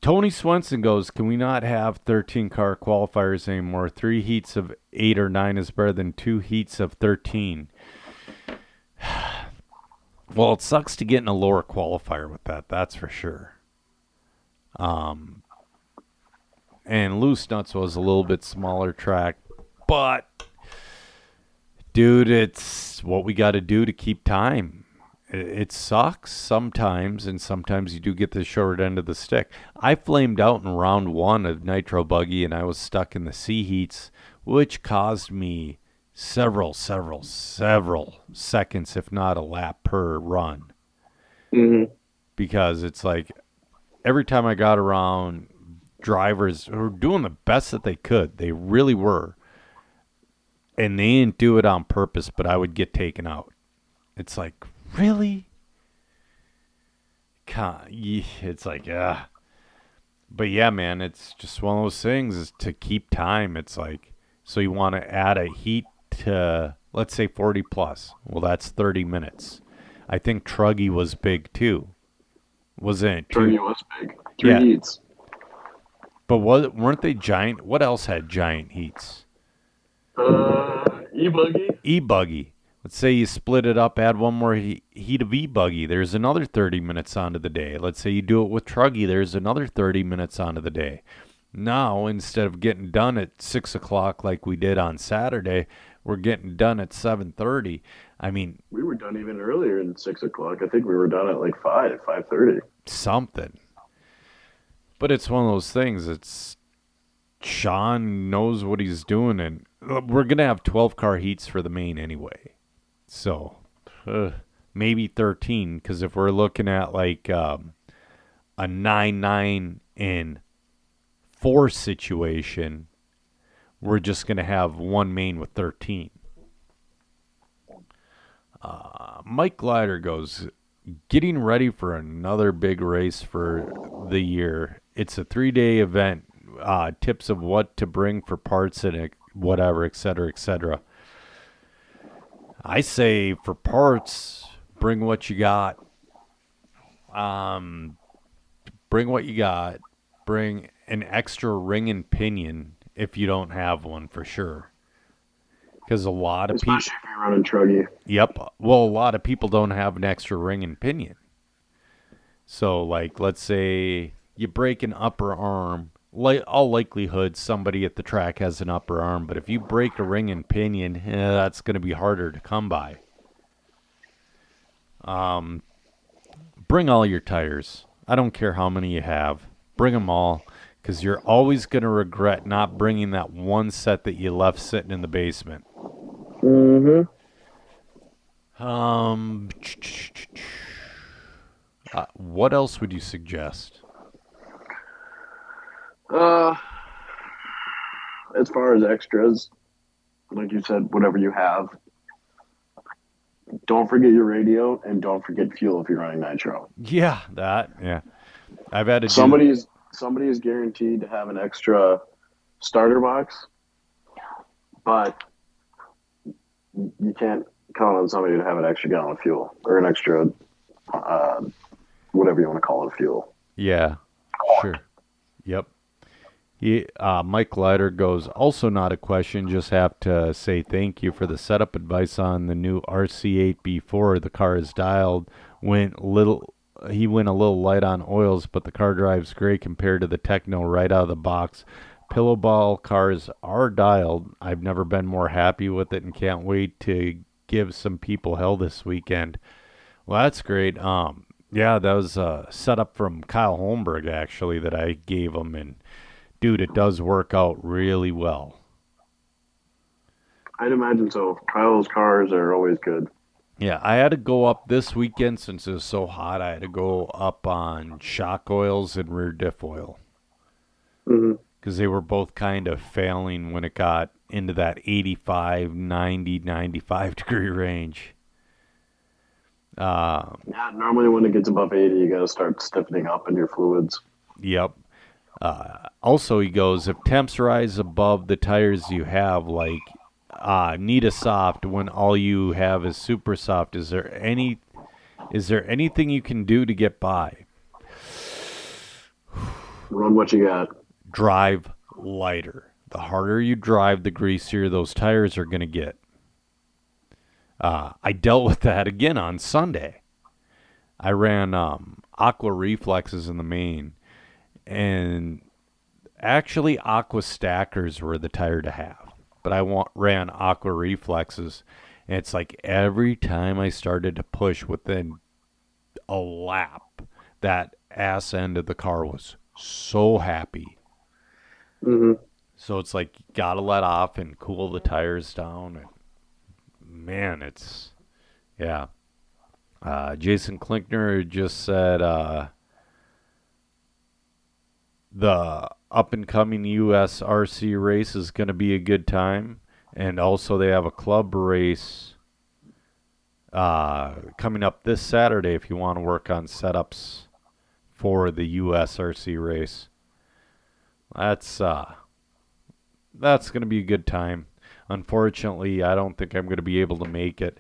Tony Swenson goes, can we not have 13 car qualifiers anymore? 3 heats of 8 or 9 is better than 2 heats of 13. Well, it sucks to get in a lower qualifier with that. That's for sure. And Loose Nuts was a little bit smaller track, but dude, it's what we got to do to keep time. It sucks sometimes, and sometimes you do get the short end of the stick. I flamed out in round 1 of Nitro Buggy, and I was stuck in the C heats, which caused me several seconds, if not a lap per run. Mm-hmm. Because it's like every time I got around, drivers were doing the best that they could. They really were. And they didn't do it on purpose, but I would get taken out. It's like, really? It's like, yeah. But yeah, man, it's just one of those things is to keep time. It's like, so you want to add a heat to, let's say, 40 plus. Well, that's 30 minutes. I think Truggy was big, too. Wasn't it? Truggy was big. 3 yeah. Heats. But weren't they giant? What else had giant heats? E-Buggy. Let's say you split it up, add one more heat of E-Buggy. There's another 30 minutes onto the day. Let's say you do it with Truggy. There's another 30 minutes onto the day. Now, instead of getting done at 6 o'clock like we did on Saturday, we're getting done at 7:30. I mean, we were done even earlier than 6 o'clock. I think we were done at like 5:30. Something. But it's one of those things. It's Sean knows what he's doing, and we're going to have 12 car heats for the main anyway. So maybe 13, because if we're looking at like a 9-9 in 4 situation, we're just going to have one main with 13. Mike Glider goes, getting ready for another big race for the year. It's a 3-day event. Tips of what to bring for parts and whatever, et cetera, et cetera. I say for parts, bring what you got. Bring what you got. Bring an extra ring and pinion if you don't have one, for sure. Because a lot of people... especially if you're running truggy. Yep. Well, a lot of people don't have an extra ring and pinion. So, like, let's say you break an upper arm. Like, all likelihood, somebody at the track has an upper arm. But if you break a ring and pinion, that's going to be harder to come by. Bring all your tires. I don't care how many you have. Bring them all. Because you're always going to regret not bringing that one set that you left sitting in the basement. Mm-hmm. What else would you suggest? As far as extras, like you said, whatever you have. Don't forget your radio, and don't forget fuel if you're running nitro. Yeah, that. Yeah, I've had to. Somebody is guaranteed to have an extra starter box, but you can't count on somebody to have an extra gallon of fuel or an extra, whatever you want to call it, fuel. Yeah, sure. Yep. Mike Leiter goes, also not a question, just have to say thank you for the setup advice on the new RC8B4. The car is dialed, He went a little light on oils, but the car drives great compared to the Techno right out of the box. Pillow ball cars are dialed. I've never been more happy with it and can't wait to give some people hell this weekend. Well, that's great. Yeah, that was a setup from Kyle Holmberg, actually, that I gave him. And, dude, it does work out really well. I'd imagine so. Kyle's cars are always good. Yeah, I had to go up this weekend since it was so hot. I had to go up on shock oils and rear diff oil. Mm-hmm. Because they were both kind of failing when it got into that 85, 90, 95-degree range. Yeah, normally when it gets above 80, you got to start stiffening up in your fluids. Yep. Also, he goes, if temps rise above the tires you have, like... need a soft when all you have is super soft. Is there anything you can do to get by? Run what you got. Drive lighter. The harder you drive, the greasier those tires are going to get. I dealt with that again on Sunday. I ran Aqua Reflexes in the main, and actually Aqua Stackers were the tire to have. But ran Aqua Reflexes, and it's like every time I started to push within a lap, that ass end of the car was so happy. Mm-hmm. So it's like you gotta let off and cool the tires down. And man, it's yeah. Jason Klinkner just said the up-and-coming USRC race is going to be a good time. And also they have a club race coming up this Saturday if you want to work on setups for the USRC race. That's going to be a good time. Unfortunately, I don't think I'm going to be able to make it.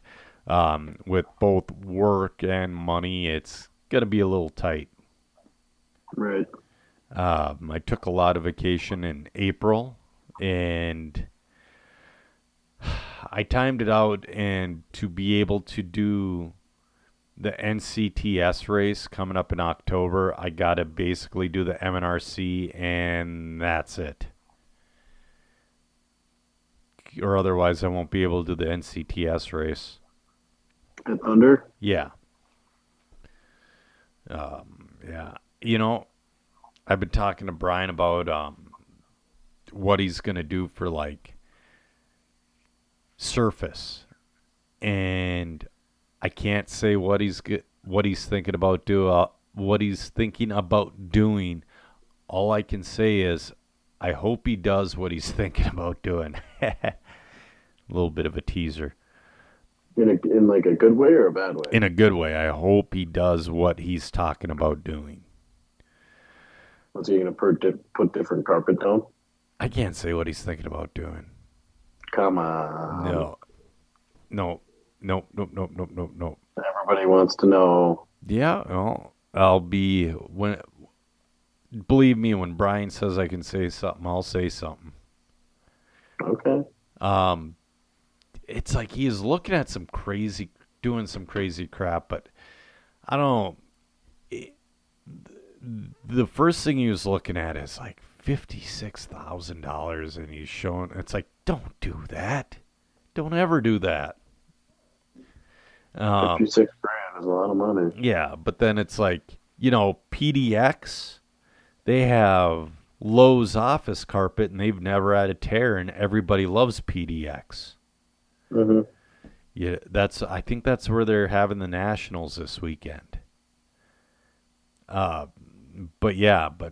With both work and money, it's going to be a little tight. Right. I took a lot of vacation in April, and I timed it out and to be able to do the NCTS race coming up in October, I got to basically do the MNRC, and that's it. Or otherwise, I won't be able to do the NCTS race. At Thunder? Yeah. Yeah. You know... I've been talking to Brian about what he's going to do for, like, surface. And I can't say what he's thinking about doing. All I can say is I hope he does what he's thinking about doing. A little bit of a teaser. In like a good way or a bad way? In a good way. I hope he does what he's talking about doing. Was he going to put different carpet down? I can't say what he's thinking about doing. Come on. No. Everybody wants to know. Yeah, well, I'll be... Believe me, when Brian says I can say something, I'll say something. Okay. It's like he is looking at doing some crazy crap, but I don't... The first thing he was looking at is like $56,000, and he's showing... It's like, don't do that. Don't ever do that. 56 grand is a lot of money. Yeah, but then it's like, PDX, they have Lowe's office carpet and they've never had a tear, and everybody loves PDX. Mm-hmm. Yeah, I think that's where they're having the nationals this weekend. But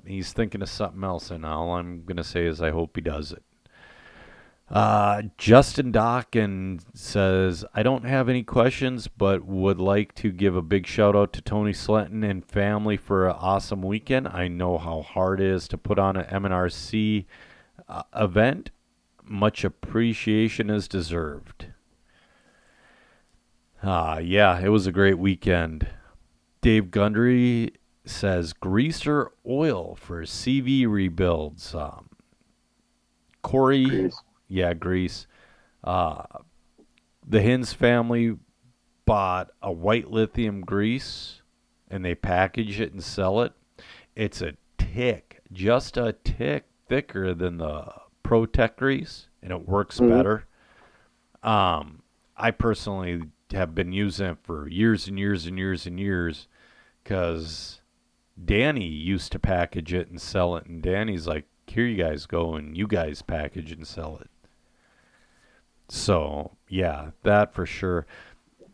he's thinking of something else, and all I'm gonna say is I hope he does it. Justin Dockin says, I don't have any questions, but would like to give a big shout out to Tony Slenton and family for an awesome weekend. I know how hard it is to put on an MNRC event. Much appreciation is deserved. It was a great weekend. Dave Gundry says, greaser oil for CV rebuilds. Corey... Grease. Yeah, Grease. The Hinz family bought a white lithium grease, and they package it and sell it. It's just a tick thicker than the ProTech grease, and it works better. I personally have been using it for years and years and years and years, because Danny used to package it and sell it, and Danny's like, here you guys go, and you guys package and sell it. So, yeah, that for sure.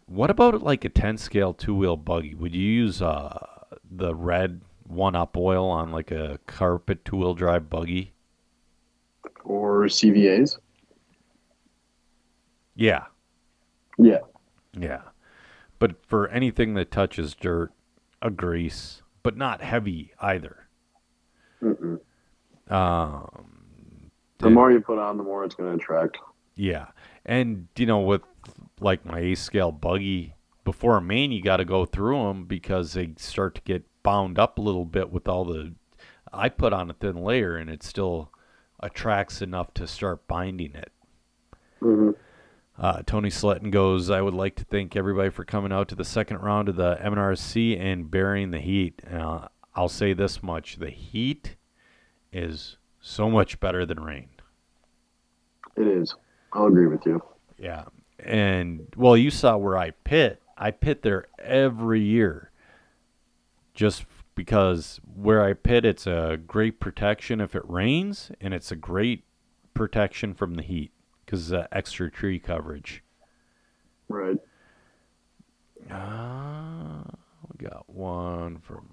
What about like a 10-scale two-wheel buggy? Would you use the red 1-Up oil on like a carpet two-wheel drive buggy? Or CVAs? Yeah. Yeah. Yeah. But for anything that touches dirt, a grease, but not heavy either. Mm-mm. The more you put on, the more it's going to attract. Yeah. And, with like my A-scale buggy, before a main, you got to go through them because they start to get bound up a little bit with all the... I put on a thin layer and it still attracts enough to start binding it. Mm-hmm. Tony Sletton goes, I would like to thank everybody for coming out to the second round of the MNRC and bearing the heat. I'll say this much. The heat is so much better than rain. It is. I'll agree with you. Yeah. And, well, you saw where I pit. I pit there every year just because where I pit, it's a great protection if it rains, and it's a great protection from the heat because of the extra tree coverage. Right. We got one from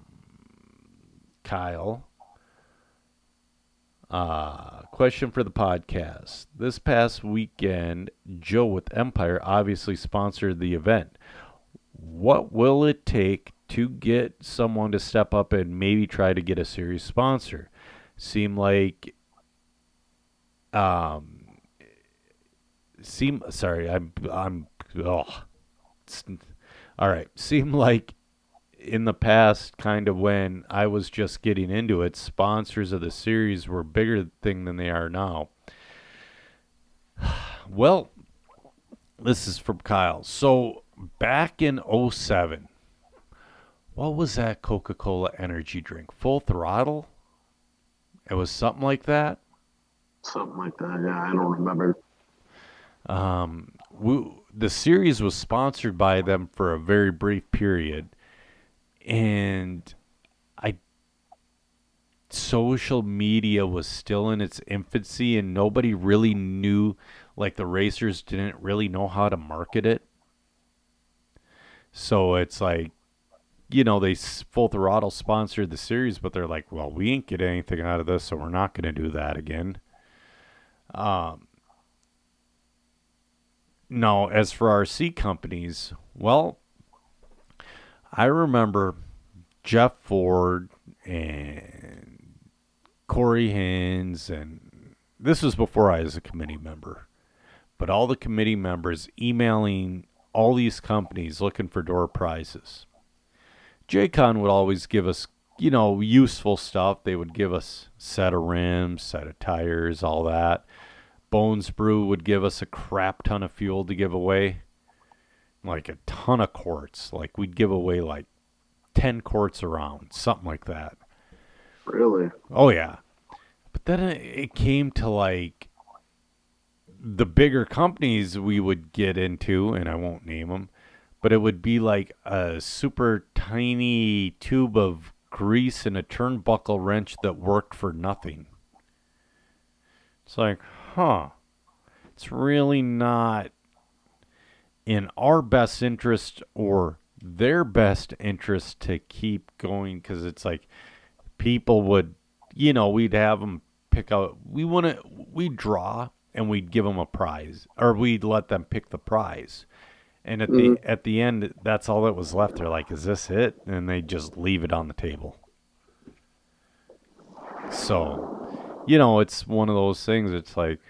Kyle. Question for the podcast. This past weekend, Joe with Empire obviously sponsored the event. What will it take to get someone to step up and maybe try to get a serious sponsor? Seem like in the past, kind of when I was just getting into it, sponsors of the series were bigger thing than they are now. Well, this is from Kyle. So back in 2007, what was that Coca-Cola energy drink? Full Throttle? It was something like that? Something like that, yeah. I don't remember. The series was sponsored by them for a very brief period. And social media was still in its infancy, and nobody really knew, like the racers didn't really know how to market it. So it's like, they Full Throttle sponsored the series, but they're like, well, we ain't getting anything out of this, so we're not going to do that again. Now, as for RC companies, well, I remember Jeff Ford and Corey Hines, and this was before I was a committee member, but all the committee members emailing all these companies looking for door prizes. J-Con would always give us, you know, useful stuff. They would give us set of rims, set of tires, all that. Bones Brew would give us a crap ton of fuel to give away. Like a ton of quarts. Like we'd give away like 10 quarts around. Something like that. Really? Oh, yeah. But then it came to like the bigger companies we would get into, and I won't name them, but it would be like a super tiny tube of grease and a turnbuckle wrench that worked for nothing. It's like, huh, it's really not in our best interest or their best interest to keep going, because it's like people would, you know, we'd have them pick out, we'd draw and we'd give them a prize, or we'd let them pick the prize. And at the end, that's all that was left. They're like, is this it? And they just leave it on the table. So, you know, it's one of those things. It's like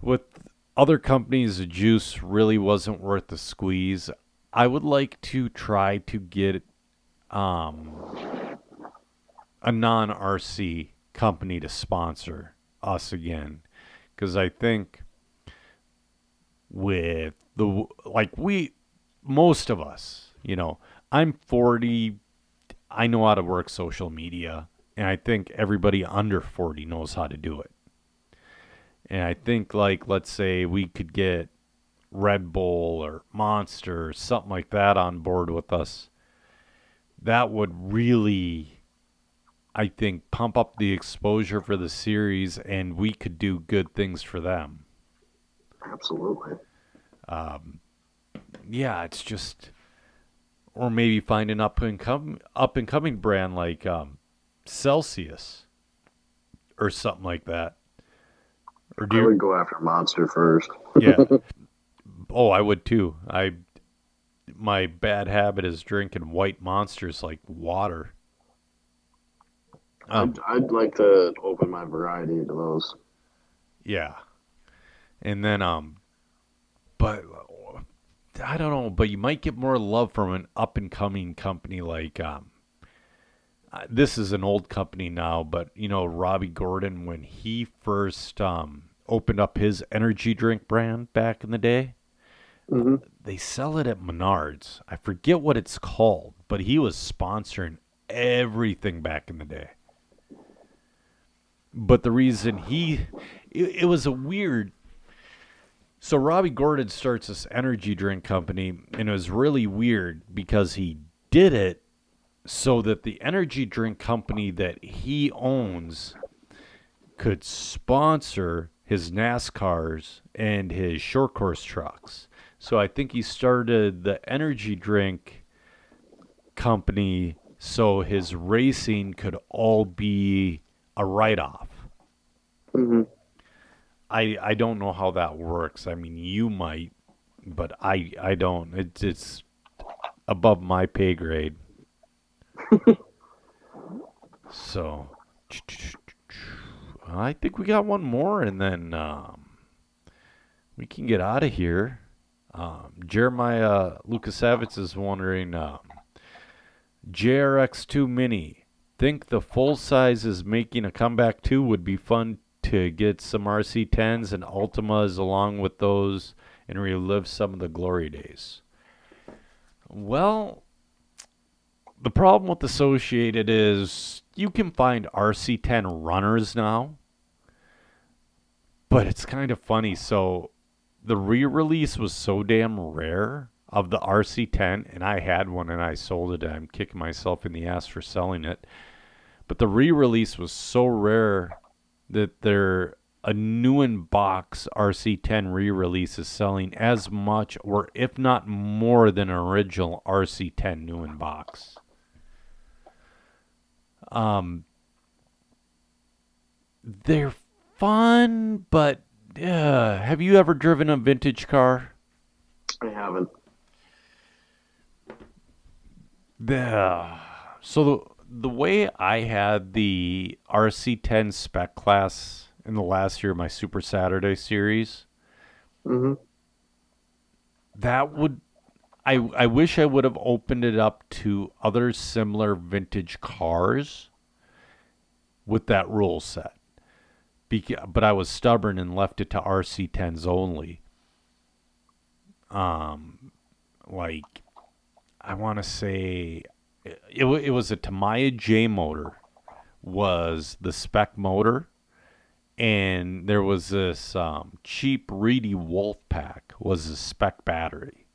with other companies, the juice really wasn't worth the squeeze. I would like to try to get a non-RC company to sponsor us again, because I think with the most of us, you know, I'm 40. I know how to work social media. And I think everybody under 40 knows how to do it. And I think, like, let's say we could get Red Bull or Monster or something like that on board with us. That would really, I think, pump up the exposure for the series, and we could do good things for them. Absolutely. Yeah, it's just... Or maybe find an up-and-coming brand like... Celsius or something like that. Or I would go after Monster first. Yeah. Oh, I would too. My bad habit is drinking white Monsters like water. I'd like to open my variety to those. Yeah. And then but I don't know, but you might get more love from an up and coming company like this is an old company now, but, you know, Robbie Gordon, when he first opened up his energy drink brand back in the day, they sell it at Menards. I forget what it's called, but he was sponsoring everything back in the day. But the reason it was a weird... So Robbie Gordon starts this energy drink company, and it was really weird because he did it so that the energy drink company that he owns could sponsor his NASCARs and his short course trucks. So I think he started the energy drink company so his racing could all be a write-off. Mm-hmm. I don't know how that works. I mean, you might, but I don't. It's above my pay grade. So I think we got one more, and then we can get out of here. Jeremiah Lukasavitz is wondering, JRX2 Mini, think the full size is making a comeback too? Would be fun to get some RC10s and Ultimas along with those and relive some of the glory days. Well, the problem with Associated is you can find RC10 runners now, but it's kind of funny. So the re-release was so damn rare of the RC10, and I had one and I sold it. And I'm kicking myself in the ass for selling it. But the re-release was so rare that a new in-box RC10 re-release is selling as much or if not more than an original RC10 new in-box. They're fun, but Have you ever driven a vintage car? I haven't. So the way I had the RC10 spec class in the last year of my Super Saturday series, that would, I wish I would have opened it up to other similar vintage cars with that rule set. But I was stubborn and left it to RC10s only. Like, I want to say it was a Tamiya J motor, was the spec motor, and there was this cheap Reedy Wolfpack was the spec battery,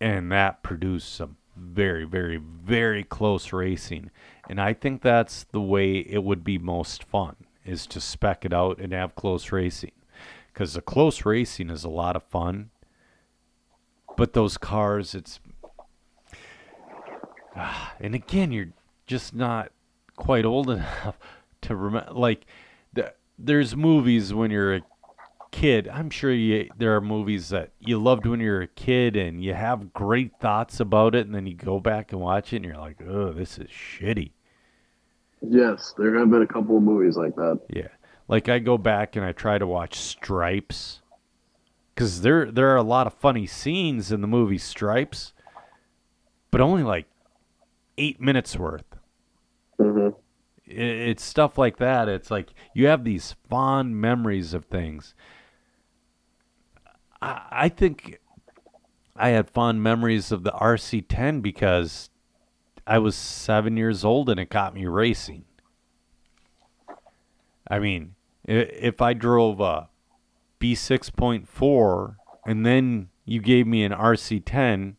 and that produced some very, very, very close racing. And I think that's the way it would be most fun, is to spec it out and have close racing, because the close racing is a lot of fun. But those cars, it's and again, you're just not quite old enough to remember. Like, there's movies when you're a kid. I'm sure there are movies that you loved when you were a kid, and you have great thoughts about it, and then you go back and watch it, and you're like, oh, this is shitty. Yes, there have been a couple of movies like that. Yeah, like I go back and I try to watch Stripes, because there are a lot of funny scenes in the movie Stripes, but only like 8 minutes worth. Mm-hmm. It's stuff like that. It's like you have these fond memories of things. I think I had fond memories of the RC10 because I was 7 years old and it got me racing. I mean, if I drove a B6.4 and then you gave me an RC10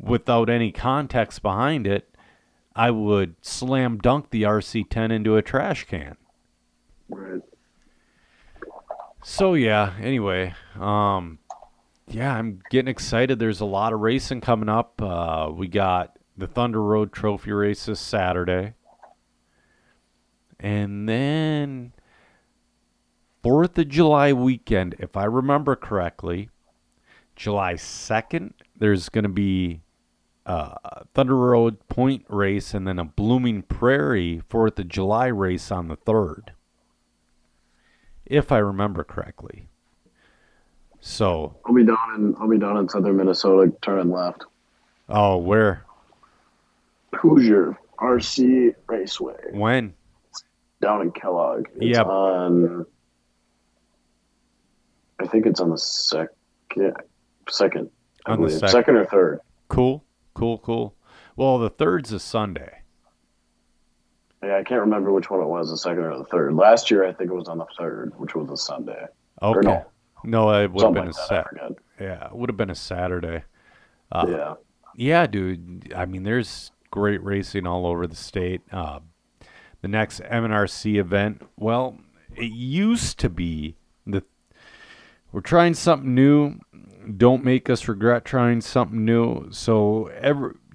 without any context behind it, I would slam dunk the RC10 into a trash can. Right. So, yeah, anyway, yeah, I'm getting excited. There's a lot of racing coming up. We got the Thunder Road Trophy race is Saturday. And then 4th of July weekend, if I remember correctly, July 2nd, there's going to be a Thunder Road Point race and then a Blooming Prairie 4th of July race on the 3rd. If I remember correctly. So I'll be down in southern Minnesota turning left. Oh, where? Hoosier RC Raceway. When? Down in Kellogg. Yeah. I think it's on the second. On the second or third. Cool. Well, the third's a Sunday. Yeah, I can't remember which one it was, the second or the third. Last year, I think it was on the third, which was a Sunday. Okay. Or no, it would have been a Saturday. Yeah, it would have been a Saturday. Yeah. Yeah, dude. I mean, there's great racing all over the state. The next MNRC event, well, it used to be that we're trying something new. Don't make us regret trying something new. So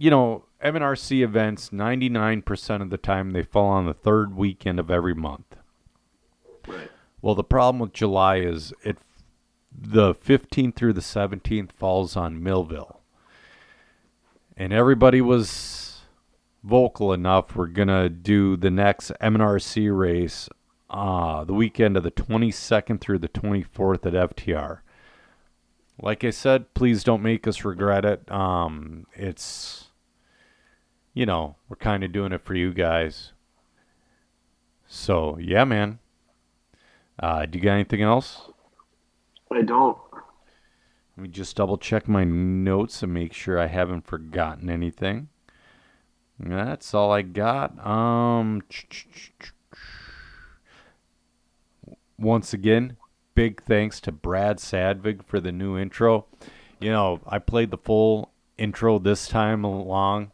MNRC events, 99% of the time they fall on the third weekend of every month. Right. Well, the problem with July is the 15th through the 17th falls on Millville, and everybody was vocal enough, we're gonna do the next MNRC race the weekend of the 22nd through the 24th at FTR. Like I said, please don't make us regret it. It's, you know, we're kind of doing it for you guys. So yeah, man. Do you got anything else? I don't. Let me just double check my notes and make sure I haven't forgotten anything. That's all I got. Once again, big thanks to Brad Sadvig for the new intro. You know, I played the full intro this time along.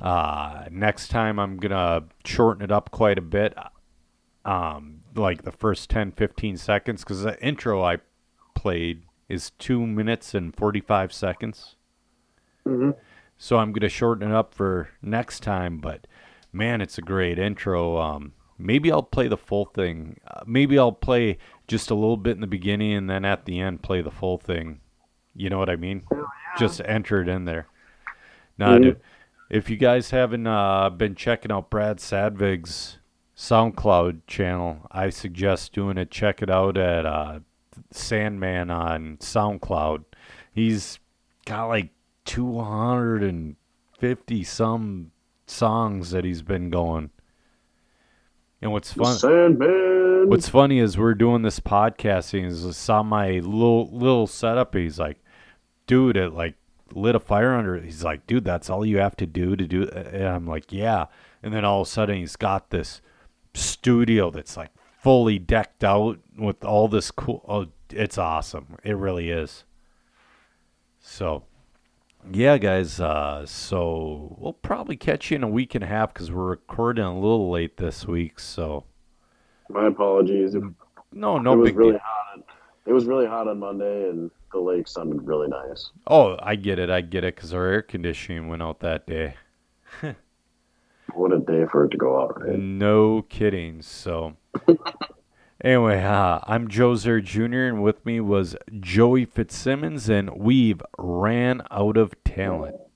Next time I'm going to shorten it up quite a bit, like the first 10, 15 seconds, because the intro I played is 2 minutes and 45 seconds. Mm-hmm. So I'm going to shorten it up for next time, but man, it's a great intro. Maybe I'll play the full thing. Maybe I'll play just a little bit in the beginning, and then at the end play the full thing. You know what I mean? Yeah. Just enter it in there. Now, dude, if you guys haven't been checking out Brad Sadvig's SoundCloud channel, I suggest doing it. Check it out at Sandman on SoundCloud. He's got like 250 some songs that he's been going. And what's funny is we're doing this podcasting. I saw my little setup. He's like, dude, it like lit a fire under it. He's like, dude, that's all you have to do. And I'm like, yeah. And then all of a sudden he's got this studio that's like fully decked out with all this cool. Oh, it's awesome. It really is. So, yeah, guys. So we'll probably catch you in a week and a half because we're recording a little late this week. So, my apologies. No, it was really hot. It was really hot on Monday, and the lake sounded really nice. Oh, I get it, because our air conditioning went out that day. What a day for it to go out, right? No kidding. So, anyway, I'm Joe Zer Jr., and with me was Joey Fitzsimmons, and we've ran out of talent.